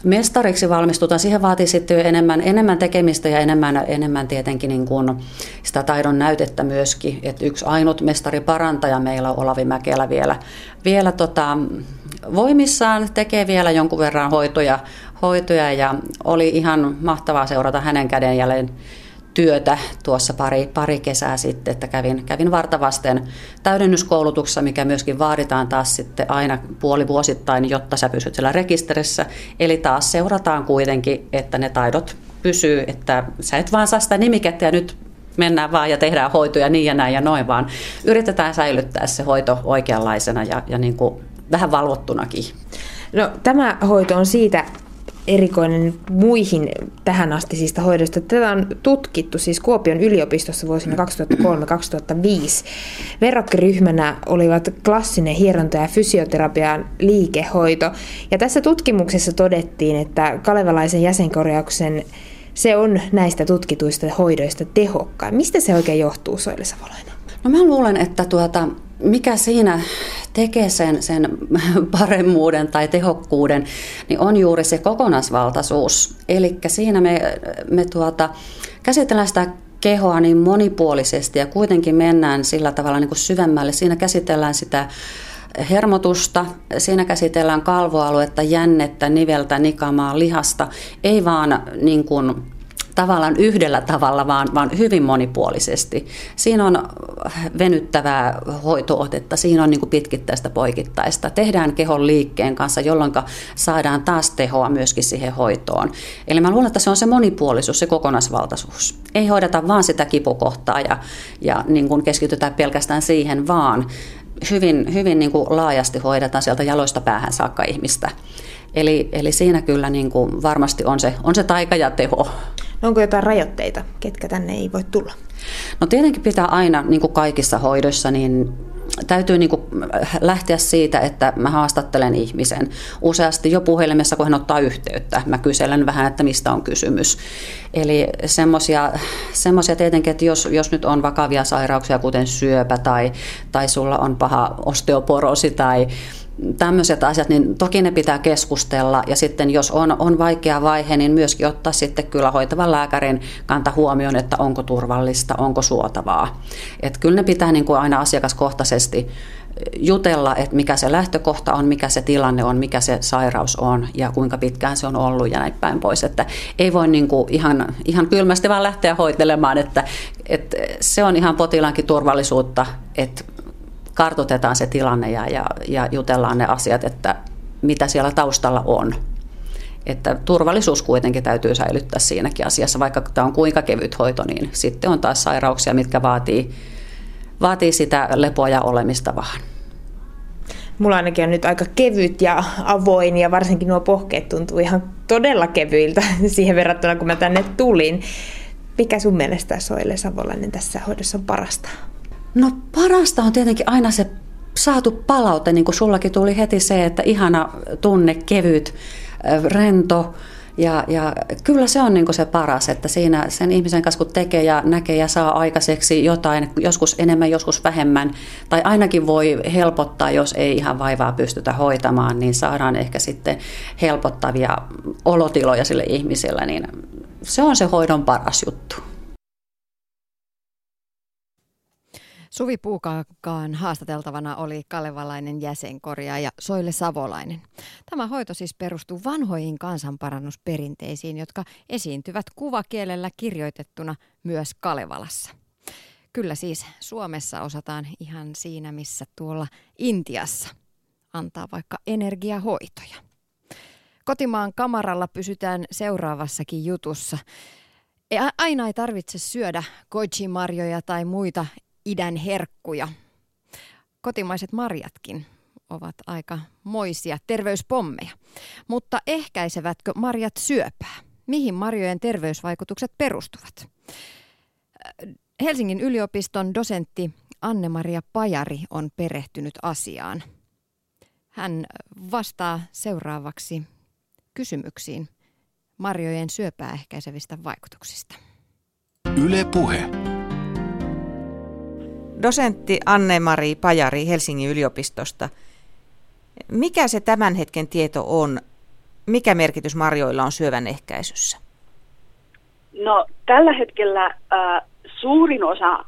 Mestariksi valmistutaan, siihen vaatii sitten jo enemmän, enemmän tekemistä ja enemmän, enemmän tietenkin niin kuin sitä taidon näytettä myöskin. Et yksi ainut mestariparantaja meillä on Olavi Mäkelä vielä, vielä tota, voimissaan, tekee vielä jonkun verran hoitoja, hoitoja ja oli ihan mahtavaa seurata hänen kädenjäljen työtä tuossa pari, pari kesää sitten, että kävin, kävin vartavasten täydennyskoulutuksessa, mikä myöskin vaaditaan taas sitten aina puolivuosittain, jotta sä pysyt siellä rekisterissä. Eli taas seurataan kuitenkin, että ne taidot pysyy, että sä et vaan saa sitä nimikettä ja nyt mennään vaan ja tehdään hoitoja niin ja näin ja noin, vaan yritetään säilyttää se hoito oikeanlaisena ja, ja niin kuin vähän valvottunakin. No, tämä hoito on siitä erikoinen muihin tähän astisista hoidoista. Tätä on tutkittu siis Kuopion yliopistossa vuosina kaksituhattakolme–kaksituhattaviisi. Verrokkiryhmänä olivat klassinen hieronta ja fysioterapian liikehoito. Ja tässä tutkimuksessa todettiin, että kalevalaisen jäsenkorjauksen se on näistä tutkituista hoidoista tehokkain. Mistä se oikein johtuu, Soile Savolainen? No mä luulen, että tuota, mikä siinä tekee sen, sen paremmuuden tai tehokkuuden, niin on juuri se kokonaisvaltaisuus. Eli siinä me, me tuota, käsitellään sitä kehoa niin monipuolisesti ja kuitenkin mennään sillä tavalla niin kuin syvemmälle. Siinä käsitellään sitä hermotusta, siinä käsitellään kalvoaluetta, jännettä, niveltä, nikamaa, lihasta, ei vaan niin kuin tavallaan yhdellä tavalla, vaan, vaan hyvin monipuolisesti. Siinä on venyttävää hoitootetta, siinä on niin kuin pitkittäistä poikittaista. Tehdään kehon liikkeen kanssa, jolloin saadaan taas tehoa myöskin siihen hoitoon. Eli mä luulen, että se on se monipuolisuus, se kokonaisvaltaisuus. Ei hoideta vaan sitä kipukohtaa ja, ja niin kuin keskitytään pelkästään siihen, vaan hyvin, hyvin niin kuin laajasti hoidetaan sieltä jaloista päähän saakka ihmistä. Eli, eli siinä kyllä niin kuin varmasti on se, on se taika ja teho. No onko jotain rajoitteita, ketkä tänne ei voi tulla? No tietenkin pitää aina, niin kuin kaikissa hoidoissa, niin täytyy niin kuin lähteä siitä, että mä haastattelen ihmisen. Useasti jo puhelimessa, kun hän ottaa yhteyttä, mä kyselen vähän, että mistä on kysymys. Eli semmoisia tietenkin, että jos, jos nyt on vakavia sairauksia, kuten syöpä tai, tai sulla on paha osteoporosi tai tämmöiset asiat, niin toki ne pitää keskustella ja sitten jos on, on vaikea vaihe, niin myöskin ottaa sitten kyllä hoitavan lääkärin kanta huomioon, että onko turvallista, onko suotavaa. Että kyllä ne pitää niin kuin aina asiakaskohtaisesti jutella, että mikä se lähtökohta on, mikä se tilanne on, mikä se sairaus on ja kuinka pitkään se on ollut ja näin päin pois. Että ei voi niin kuin ihan, ihan kylmästi vaan lähteä hoitelemaan, että, että se on ihan potilaankin turvallisuutta, että kartoitetaan se tilanne ja, ja, ja jutellaan ne asiat, että mitä siellä taustalla on. Että turvallisuus kuitenkin täytyy säilyttää siinäkin asiassa, vaikka tämä on kuinka kevyt hoito, niin sitten on taas sairauksia, mitkä vaatii, vaatii sitä lepoa ja olemista vaan. Mulla ainakin on nyt aika kevyt ja avoin ja varsinkin nuo pohkeet tuntuu ihan todella kevyiltä siihen verrattuna, kun mä tänne tulin. Mikä sun mielestä Soile Savolainen tässä hoidossa on parasta? No parasta on tietenkin aina se saatu palaute, niin kuin sullakin tuli heti se, että ihana tunne, kevyt, rento ja, ja kyllä se on niin kuin se paras, että siinä sen ihmisen kanssa kun tekee ja näkee ja saa aikaiseksi jotain, joskus enemmän, joskus vähemmän tai ainakin voi helpottaa, jos ei ihan vaivaa pystytä hoitamaan, niin saadaan ehkä sitten helpottavia olotiloja sille ihmiselle, niin se on se hoidon paras juttu. Suvi Puukankaan haastateltavana oli kalevalainen jäsenkorjaaja Soile Savolainen. Tämä hoito siis perustuu vanhoihin kansanparannusperinteisiin, jotka esiintyvät kuvakielellä kirjoitettuna myös Kalevalassa. Kyllä siis Suomessa osataan ihan siinä, missä tuolla Intiassa antaa vaikka energiahoitoja. Kotimaan kamaralla pysytään seuraavassakin jutussa. Aina ei tarvitse syödä goji-marjoja tai muita idän herkkuja. Kotimaiset marjatkin ovat aika moisia terveyspommeja. Mutta ehkäisevätkö marjat syöpää? Mihin marjojen terveysvaikutukset perustuvat? Helsingin yliopiston dosentti Anne-Mari Pajari on perehtynyt asiaan. Hän vastaa seuraavaksi kysymyksiin marjojen syöpää ehkäisevistä vaikutuksista. Yle Puhe. Dosentti Anne-Mari Pajari Helsingin yliopistosta. Mikä se tämän hetken tieto on? Mikä merkitys marjoilla on syövän ehkäisyssä? No, tällä hetkellä äh, suurin osa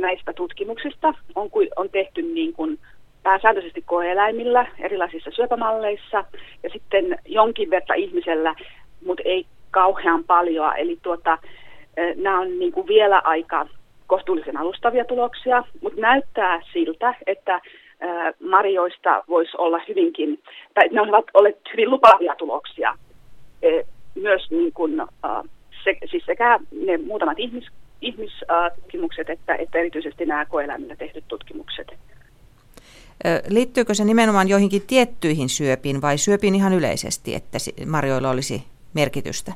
näistä tutkimuksista on, on tehty niin kuin pääsääntöisesti koeeläimillä erilaisissa syöpämalleissa ja sitten jonkin verran ihmisellä, mutta ei kauhean paljon. Eli tuota, äh, nämä on niin kuin vielä aika kohtuullisen alustavia tuloksia, mutta näyttää siltä, että marjoista voisi olla hyvinkin, tai ne ovat olleet hyvin lupaavia tuloksia. Myös niin kun, se, siis sekä ne muutamat ihmis, ihmistutkimukset, että, että erityisesti nämä koeläimillä tehdyt tutkimukset. Liittyykö se nimenomaan joihinkin tiettyihin syöpiin vai syöpiin ihan yleisesti, että marjoilla olisi merkitystä?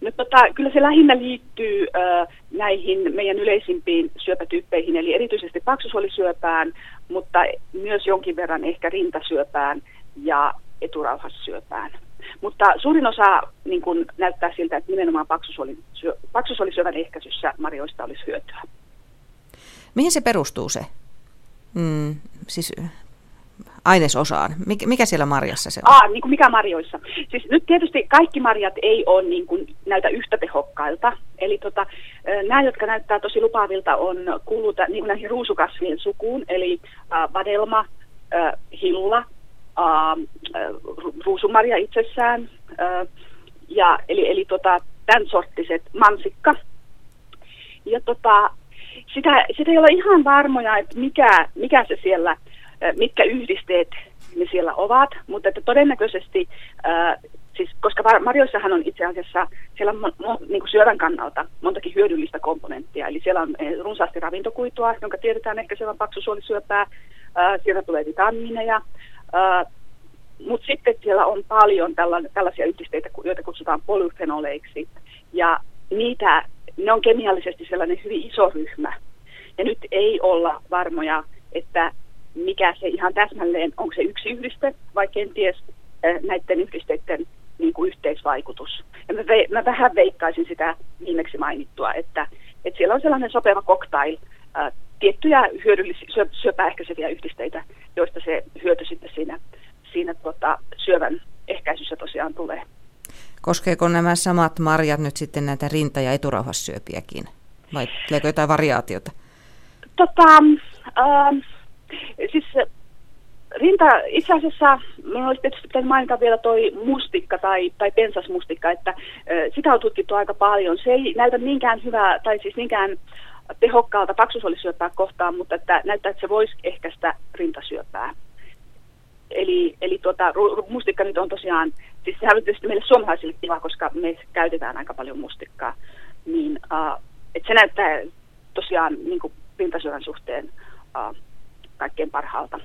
No, tota, kyllä se lähinnä liittyy äh, näihin meidän yleisimpiin syöpätyyppeihin, eli erityisesti paksusuolisyöpään, mutta myös jonkin verran ehkä rintasyöpään ja eturauhassyöpään. Mutta suurin osa niin kun, näyttää siltä, että nimenomaan paksusuolisyö, paksusuolisyövän ehkäisyssä marjoista olisi hyötyä. Mihin se perustuu se? Mm, siis ainesosaan. Mik, mikä siellä marjassa se on? Aa, niin kuin mikä marjoissa. Siis nyt tietysti kaikki marjat ei ole niin kuin näitä yhtä tehokkailta. Eli tota, nämä, jotka näyttää tosi lupaavilta, on kuuluta niin kuin näihin ruusukasvien sukuun, eli äh, vadelma, äh, hilla, äh, ruusumarja itsessään, äh, ja, eli, eli tota, tämän sorttiset mansikka. Ja tota, sitä, sitä ei ole ihan varmoja, että mikä, mikä se siellä... mitkä yhdisteet ne siellä ovat, mutta että todennäköisesti, ää, siis koska marjoissahan on itse asiassa siellä on no, niin kuin syövän kannalta montakin hyödyllistä komponenttia, eli siellä on runsaasti ravintokuitua, jonka tiedetään ehkä siellä on paksusuolisyöpää, ää, siellä tulee vitamiineja, ää, mutta sitten siellä on paljon tälla, tällaisia yhdisteitä, joita kutsutaan polyfenoleiksi, ja niitä, ne on kemiallisesti sellainen hyvin iso ryhmä, ja nyt ei olla varmoja, että mikä se ihan täsmälleen, onko se yksi yhdiste vai kenties näiden yhdisteiden niin kuin yhteisvaikutus. Ja mä, ve, mä vähän veikkaisin sitä viimeksi mainittua, että, että siellä on sellainen sopiva cocktail, ää, tiettyjä hyödyllisiä syöpäehkäiseviä yhdisteitä, joista se hyöty sitten siinä, siinä tota, syövän ehkäisyssä tosiaan tulee. Koskeeko nämä samat marjat nyt sitten näitä rinta- ja eturauhassyöpiäkin? Vai tuleeko jotain variaatiota? Tota... Ähm, Siis rinta, itse asiassa minun olisi tietysti pitänyt mainita vielä toi mustikka tai, tai pensasmustikka, että sitä on tutkittu aika paljon. Se ei näytä niinkään hyvää tai siis niinkään tehokkaalta paksusuolisyöpää kohtaan, mutta että näyttää, että se voisi ehkäistä rintasyöpää. Eli, eli tuota, mustikka nyt on tosiaan, siis sehän on tietysti meille suomalaisille kiva, koska me käytetään aika paljon mustikkaa, niin uh, että se näyttää tosiaan niin kuin rintasyövän suhteen uh, kaikkein parhaalta.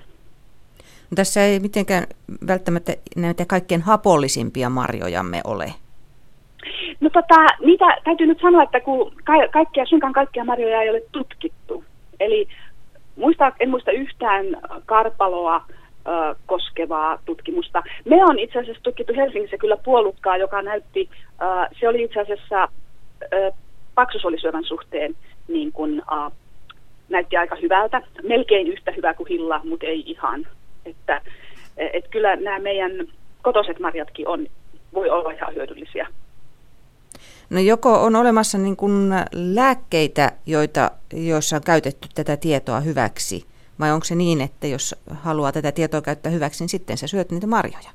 Tässä ei mitenkään välttämättä näitä kaikkein hapollisimpia marjojamme ole. No tota, niitä täytyy nyt sanoa, että kun ka- kaikkia, suinkaan kaikkia marjoja ei ole tutkittu. Eli muista, en muista yhtään karpaloa ö, koskevaa tutkimusta. Me on itse asiassa tutkittu Helsingissä kyllä puolukkaa, joka näytti, ö, se oli itse asiassa ö, paksusuolisyövän suhteen niin kuin ö, näytti aika hyvältä, melkein yhtä hyvää kuin hilla, mutta ei ihan. Että et kyllä nämä meidän kotoiset marjatkin on, voi olla ihan hyödyllisiä. No joko on olemassa niin kuin lääkkeitä, joita, joissa on käytetty tätä tietoa hyväksi, vai onko se niin, että jos haluaa tätä tietoa käyttää hyväksi, niin sitten sä syöt niitä marjoja?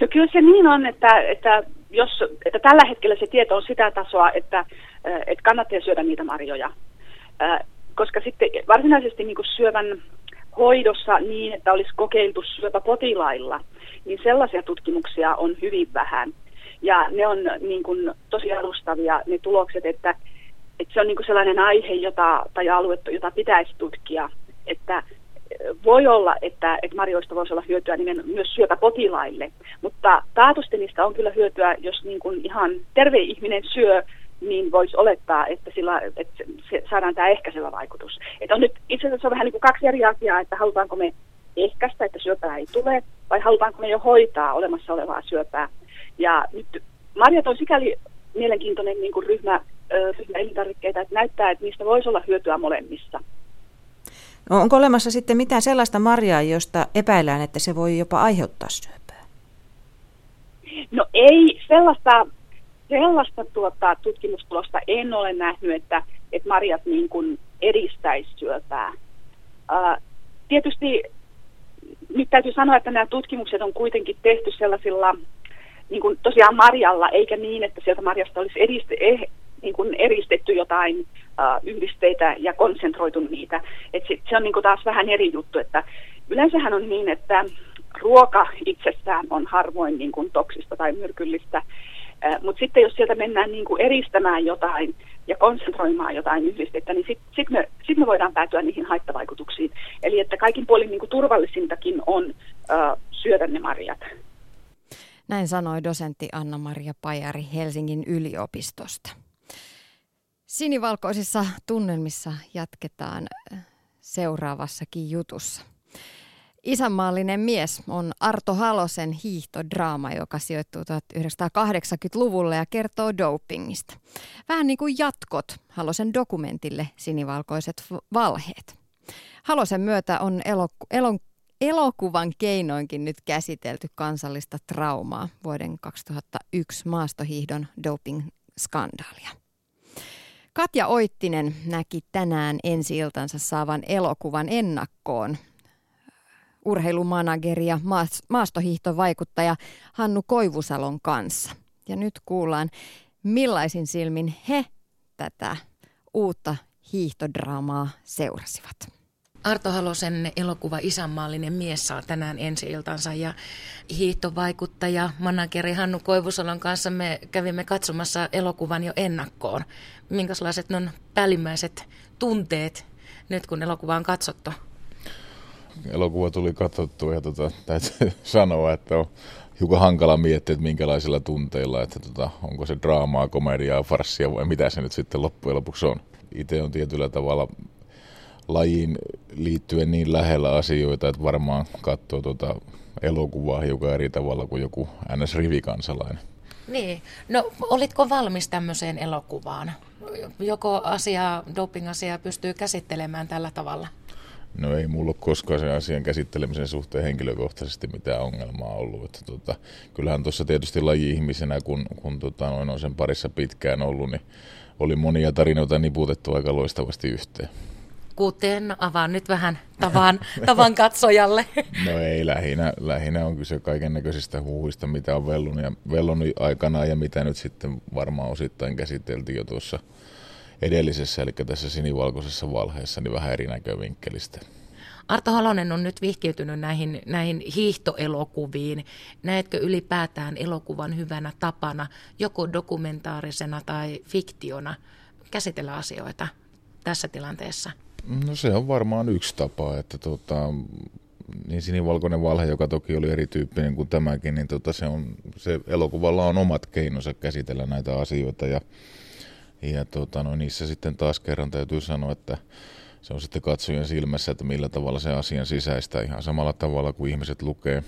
No kyllä se niin on, että, että, jos, että tällä hetkellä se tieto on sitä tasoa, että, että kannattaa syödä niitä marjoja. Koska sitten varsinaisesti niin kuin syövän hoidossa niin, että olisi kokeiltu syöpäpotilailla, niin sellaisia tutkimuksia on hyvin vähän. Ja ne on niin kuin tosi alustavia ne tulokset, että, että se on niin kuin sellainen aihe jota, tai alue, jota pitäisi tutkia. Että voi olla, että, että marjoista voisi olla hyötyä nimen, myös syöpäpotilaille, mutta taatusti niistä on kyllä hyötyä, jos niin kuin ihan terve ihminen syö, niin voisi olettaa, että, sillä, että se, saadaan tämä ehkäisevä vaikutus. Että on nyt itse asiassa on vähän niin kuin kaksi eri asiaa, että halutaanko me ehkäistä, että syöpää ei tule, vai halutaanko me jo hoitaa olemassa olevaa syöpää. Ja nyt marjat on sikäli mielenkiintoinen niin kuin ryhmä, ryhmä elintarvikkeita, että näyttää, että niistä voisi olla hyötyä molemmissa. No onko olemassa sitten mitään sellaista marjaa, josta epäillään, että se voi jopa aiheuttaa syöpää? No ei sellaista... Sellaista tuota, tutkimustulosta en ole nähnyt, että, että marjat niin kuin edistäisi syöpää. Ää, tietysti nyt täytyy sanoa, että nämä tutkimukset on kuitenkin tehty sellaisilla, niin kuin tosiaan marjalla, eikä niin, että sieltä marjasta olisi ediste, eh, niin kuin eristetty jotain ää, yhdisteitä ja konsentroitu niitä. Et sit, se on niin kuin taas vähän eri juttu, että yleensähän on niin, että ruoka itsessään on harvoin niin kuin toksista tai myrkyllistä. Mutta sitten jos sieltä mennään niinku eristämään jotain ja konsentroimaan jotain yhdistettä, niin sitten sit me, sit me voidaan päätyä niihin haittavaikutuksiin. Eli Eli että kaikin puolin niin kuin turvallisintakin on ää, syödä ne marjat. Näin sanoi dosentti Anne-Mari Pajari Helsingin yliopistosta. Sinivalkoisissa tunnelmissa jatketaan seuraavassakin jutussa. Isänmaallinen mies on Arto Halosen hiihtodraama, joka sijoittuu tuhatyhdeksänsataakahdeksankymmentäluvulle ja kertoo dopingista. Vähän niin kuin jatkot Halosen dokumentille Sinivalkoiset valheet. Halosen myötä on eloku- elon- elokuvan keinoinkin nyt käsitelty kansallista traumaa vuoden kaksituhattayksi maastohiihdon doping-skandaalia. Katja Oittinen näki tänään ensi-iltansa saavan elokuvan ennakkoon. Urheilumanageri ja maastohiihtovaikuttaja Hannu Koivusalon kanssa. Ja nyt kuullaan, millaisin silmin he tätä uutta hiihtodraamaa seurasivat. Arto Halosen elokuva Isänmaallinen mies saa tänään ensi-iltansa ja hiihtovaikuttaja, manageri Hannu Koivusalon kanssa me kävimme katsomassa elokuvan jo ennakkoon. Minkälaiset on päällimmäiset tunteet nyt, kun elokuva on katsottu? Elokuva tuli katsottua ja tota, täytyy sanoa, että on hiukan hankala miettiä, että minkälaisilla tunteilla, että tota, onko se draamaa, komediaa, farssia vai mitä se nyt sitten loppujen lopuksi on. Itse on tietyllä tavalla lajiin liittyen niin lähellä asioita, että varmaan katsoo tota elokuvaa hiukan eri tavalla kuin joku N S-rivikansalainen. Niin. No olitko valmis tämmöiseen elokuvaan? Joko asiaa, doping-asiaa pystyy käsittelemään tällä tavalla? No ei mulla ole koskaan sen asian käsittelemisen suhteen henkilökohtaisesti mitään ongelmaa ollut. Että tota, kyllähän tuossa tietysti laji-ihmisenä, kun, kun tota, noin on sen parissa pitkään ollut, niin oli monia tarinoita niputettu aika loistavasti yhteen. Kuten avaan nyt vähän tavan, tavan katsojalle. No ei, lähinnä, lähinnä on kyse kaikennäköisistä huuhista, mitä on vellunut, ja, vellunut aikanaan ja mitä nyt sitten varmaan osittain käsiteltiin jo tuossa edellisessä, eli tässä Sinivalkoisessa valheessa, niin vähän eri näkövinkkelistä. Arto Halonen on nyt vihkiytynyt näihin, näihin hiihtoelokuviin. Näetkö ylipäätään elokuvan hyvänä tapana, joko dokumentaarisena tai fiktiona, käsitellä asioita tässä tilanteessa? No se on varmaan yksi tapa, että tota, niin Sinivalkoinen valhe, joka toki oli erityyppinen kuin tämäkin, niin tota se on, se elokuvalla on omat keinonsa käsitellä näitä asioita ja Ja tuota, no niissä sitten taas kerran täytyy sanoa, että se on sitten katsojan silmässä, että millä tavalla se asian sisäistää. Ihan samalla tavalla kuin ihmiset lukee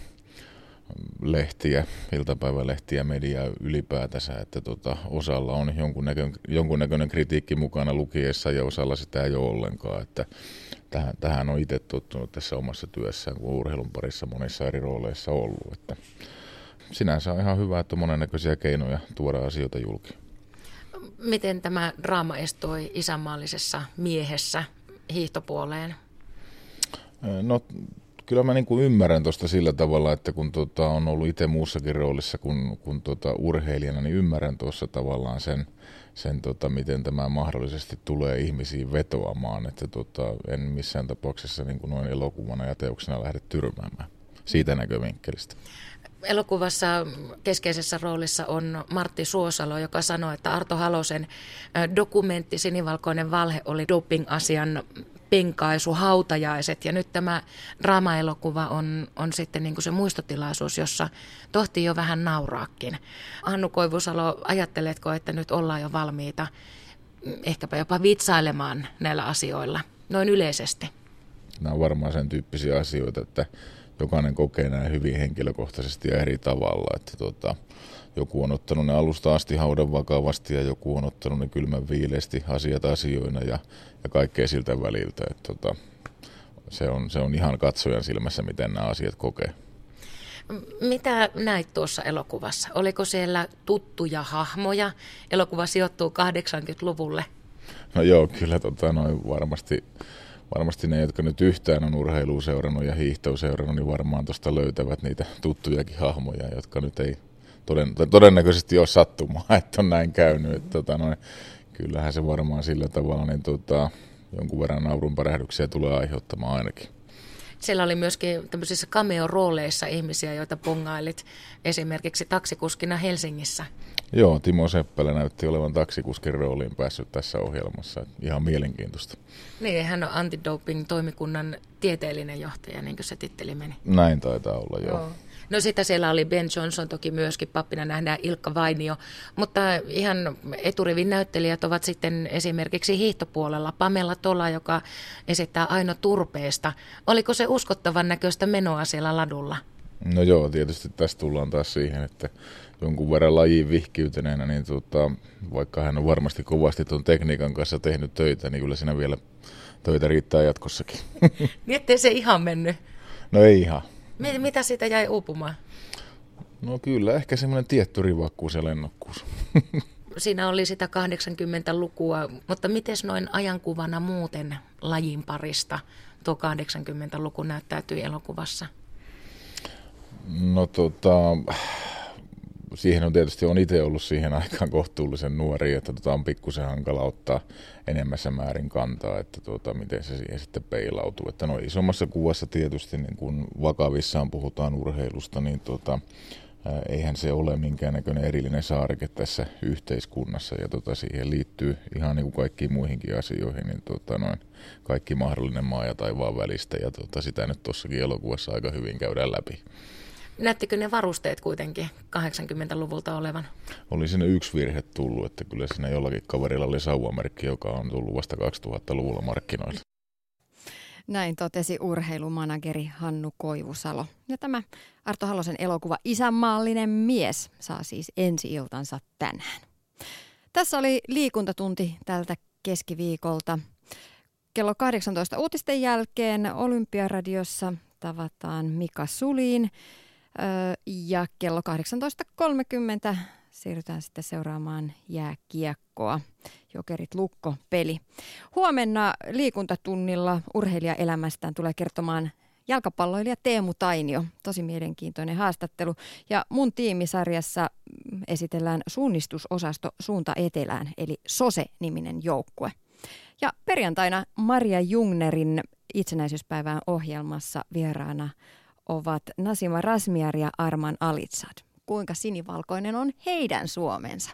lehtiä, iltapäivälehtiä, mediaa ylipäätänsä, että tuota, osalla on jonkunnäköinen, jonkunnäköinen kritiikki mukana lukiessa ja osalla sitä ei ole ollenkaan. Että tähän, tähän on itse tottunut tässä omassa työssään, kun urheilun parissa monissa eri rooleissa ollut. Että sinänsä on ihan hyvä, että on monennäköisiä keinoja tuoda asioita julki. Miten tämä draama estoi Isänmaallisessa miehessä hiihtopuoleen? No kyllä mä niin kuin ymmärrän tuosta sillä tavalla, että kun tota, on ollut itse muussakin roolissa kuin kun tota, urheilijana, niin ymmärrän tuossa tavallaan sen, sen tota, miten tämä mahdollisesti tulee ihmisiin vetoamaan. Että tota, en missään tapauksessa niin kuin noin elokuvana ja teoksena lähde tyrmäämään siitä näkövinkkelistä. Elokuvassa keskeisessä roolissa on Martti Suosalo, joka sanoi, että Arto Halosen dokumentti Sinivalkoinen valhe oli doping-asian penkaisu, hautajaiset. Ja nyt tämä draama-elokuva on, on sitten niin kuin se muistotilaisuus, jossa tohtii jo vähän nauraakin. Hannu Koivusalo, ajatteletko, että nyt ollaan jo valmiita ehkäpä jopa vitsailemaan näillä asioilla noin yleisesti? Nämä on varmaan sen tyyppisiä asioita, että jokainen kokee nämä hyvin henkilökohtaisesti ja eri tavalla. Että tota, joku on ottanut ne alusta asti haudan vakavasti ja joku on ottanut ne kylmän viileästi asiat asioina ja, ja kaikkea siltä väliltä. Että tota, se on, se on ihan katsojan silmässä, miten nämä asiat kokee. Mitä näit tuossa elokuvassa? Oliko siellä tuttuja hahmoja? Elokuva sijoittuu kahdeksankymmentäluvulle. No joo, kyllä tota, noin varmasti... Varmasti ne, jotka nyt yhtään on urheilua seurannut ja hiihtoa seurannut, niin varmaan tuosta löytävät niitä tuttujakin hahmoja, jotka nyt ei toden, todennäköisesti ole sattumaa, että on näin käynyt. Että, tota, no, kyllähän se varmaan sillä tavalla niin, tota, jonkun verran naurunpärähdyksiä tulee aiheuttamaan ainakin. Siellä oli myöskin tämmöisissä cameo-rooleissa ihmisiä, joita pongailit esimerkiksi taksikuskina Helsingissä. Joo, Timo Seppälä näytti olevan taksikuskin rooliin päässyt tässä ohjelmassa. Ihan mielenkiintoista. Niin, hän on antidoping-toimikunnan tieteellinen johtaja, niin kuin se titteli meni. Näin taitaa olla, joo. joo. No sitä siellä oli Ben Johnson, toki myöskin pappina nähdään Ilkka Vainio, mutta ihan eturivin näyttelijät ovat sitten esimerkiksi hiihtopuolella Pamela Tola, joka esittää Aino Turpeesta. Oliko se uskottavan näköistä menoa siellä ladulla? No joo, tietysti tässä tullaan taas siihen, että jonkun verran lajiin vihkiytyneenä, niin tota, vaikka hän on varmasti kovasti tuon tekniikan kanssa tehnyt töitä, niin kyllä siinä vielä töitä riittää jatkossakin. Niin ettei se ihan mennyt? No ei ihan. Mitä siitä jäi uupumaan? No kyllä, ehkä semmoinen tietty rivakkuus ja lennokkuus. Siinä oli sitä kahdeksankymmentälukua, mutta mites noin ajankuvana muuten lajin parista tuo kahdeksankymmentäluku näyttäytyi elokuvassa? No tota, siihen on tietysti on itse ollut siihen aikaan kohtuullisen nuori, että tota on pikkusen hankala ottaa enemmässä määrin kantaa, että tota, miten se siihen sitten peilautuu. Että no isommassa kuvassa tietysti, niin kun vakavissaan puhutaan urheilusta, niin tota, ää, eihän se ole minkäännäköinen erillinen saareke tässä yhteiskunnassa. Ja tota, siihen liittyy ihan niin kuin kaikkiin muihinkin asioihin, niin tota, noin, kaikki mahdollinen maa ja taivaan välistä. Ja tota, sitä nyt tuossakin elokuvassa aika hyvin käydään läpi. Näyttikö ne varusteet kuitenkin kahdeksankymmentäluvulta olevan? Oli siinä yksi virhe tullut, että kyllä siinä jollakin kaverilla oli sauvamerkki, joka on tullut vasta kaksituhattaluvulla markkinoille. Näin totesi urheilumanageri Hannu Koivusalo. Ja tämä Arto Halosen elokuva Isänmaallinen mies saa siis ensi-iltansa tänään. Tässä oli liikuntatunti tältä keskiviikolta. Kello kahdeksantoista uutisten jälkeen Olympiaradiossa tavataan Mika Sulin. Ja kello kahdeksantoista kolmekymmentä siirrytään sitten seuraamaan jääkiekkoa. Jokerit Lukko peli. Huomenna liikuntatunnilla urheilijaelämästään tulee kertomaan jalkapalloilija Teemu Tainio. Tosi mielenkiintoinen haastattelu. Ja mun tiimisarjassa esitellään suunnistusosasto Suunta Etelään, eli SOSE-niminen joukkue. Ja perjantaina Maria Jungnerin itsenäisyyspäivään ohjelmassa vieraana ovat Nasima Rasmiar ja Arman Alitsad. Kuinka sinivalkoinen on heidän Suomensa?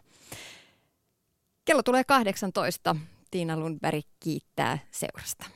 Kello tulee kahdeksantoista. Tiina Lundberg kiittää seurasta.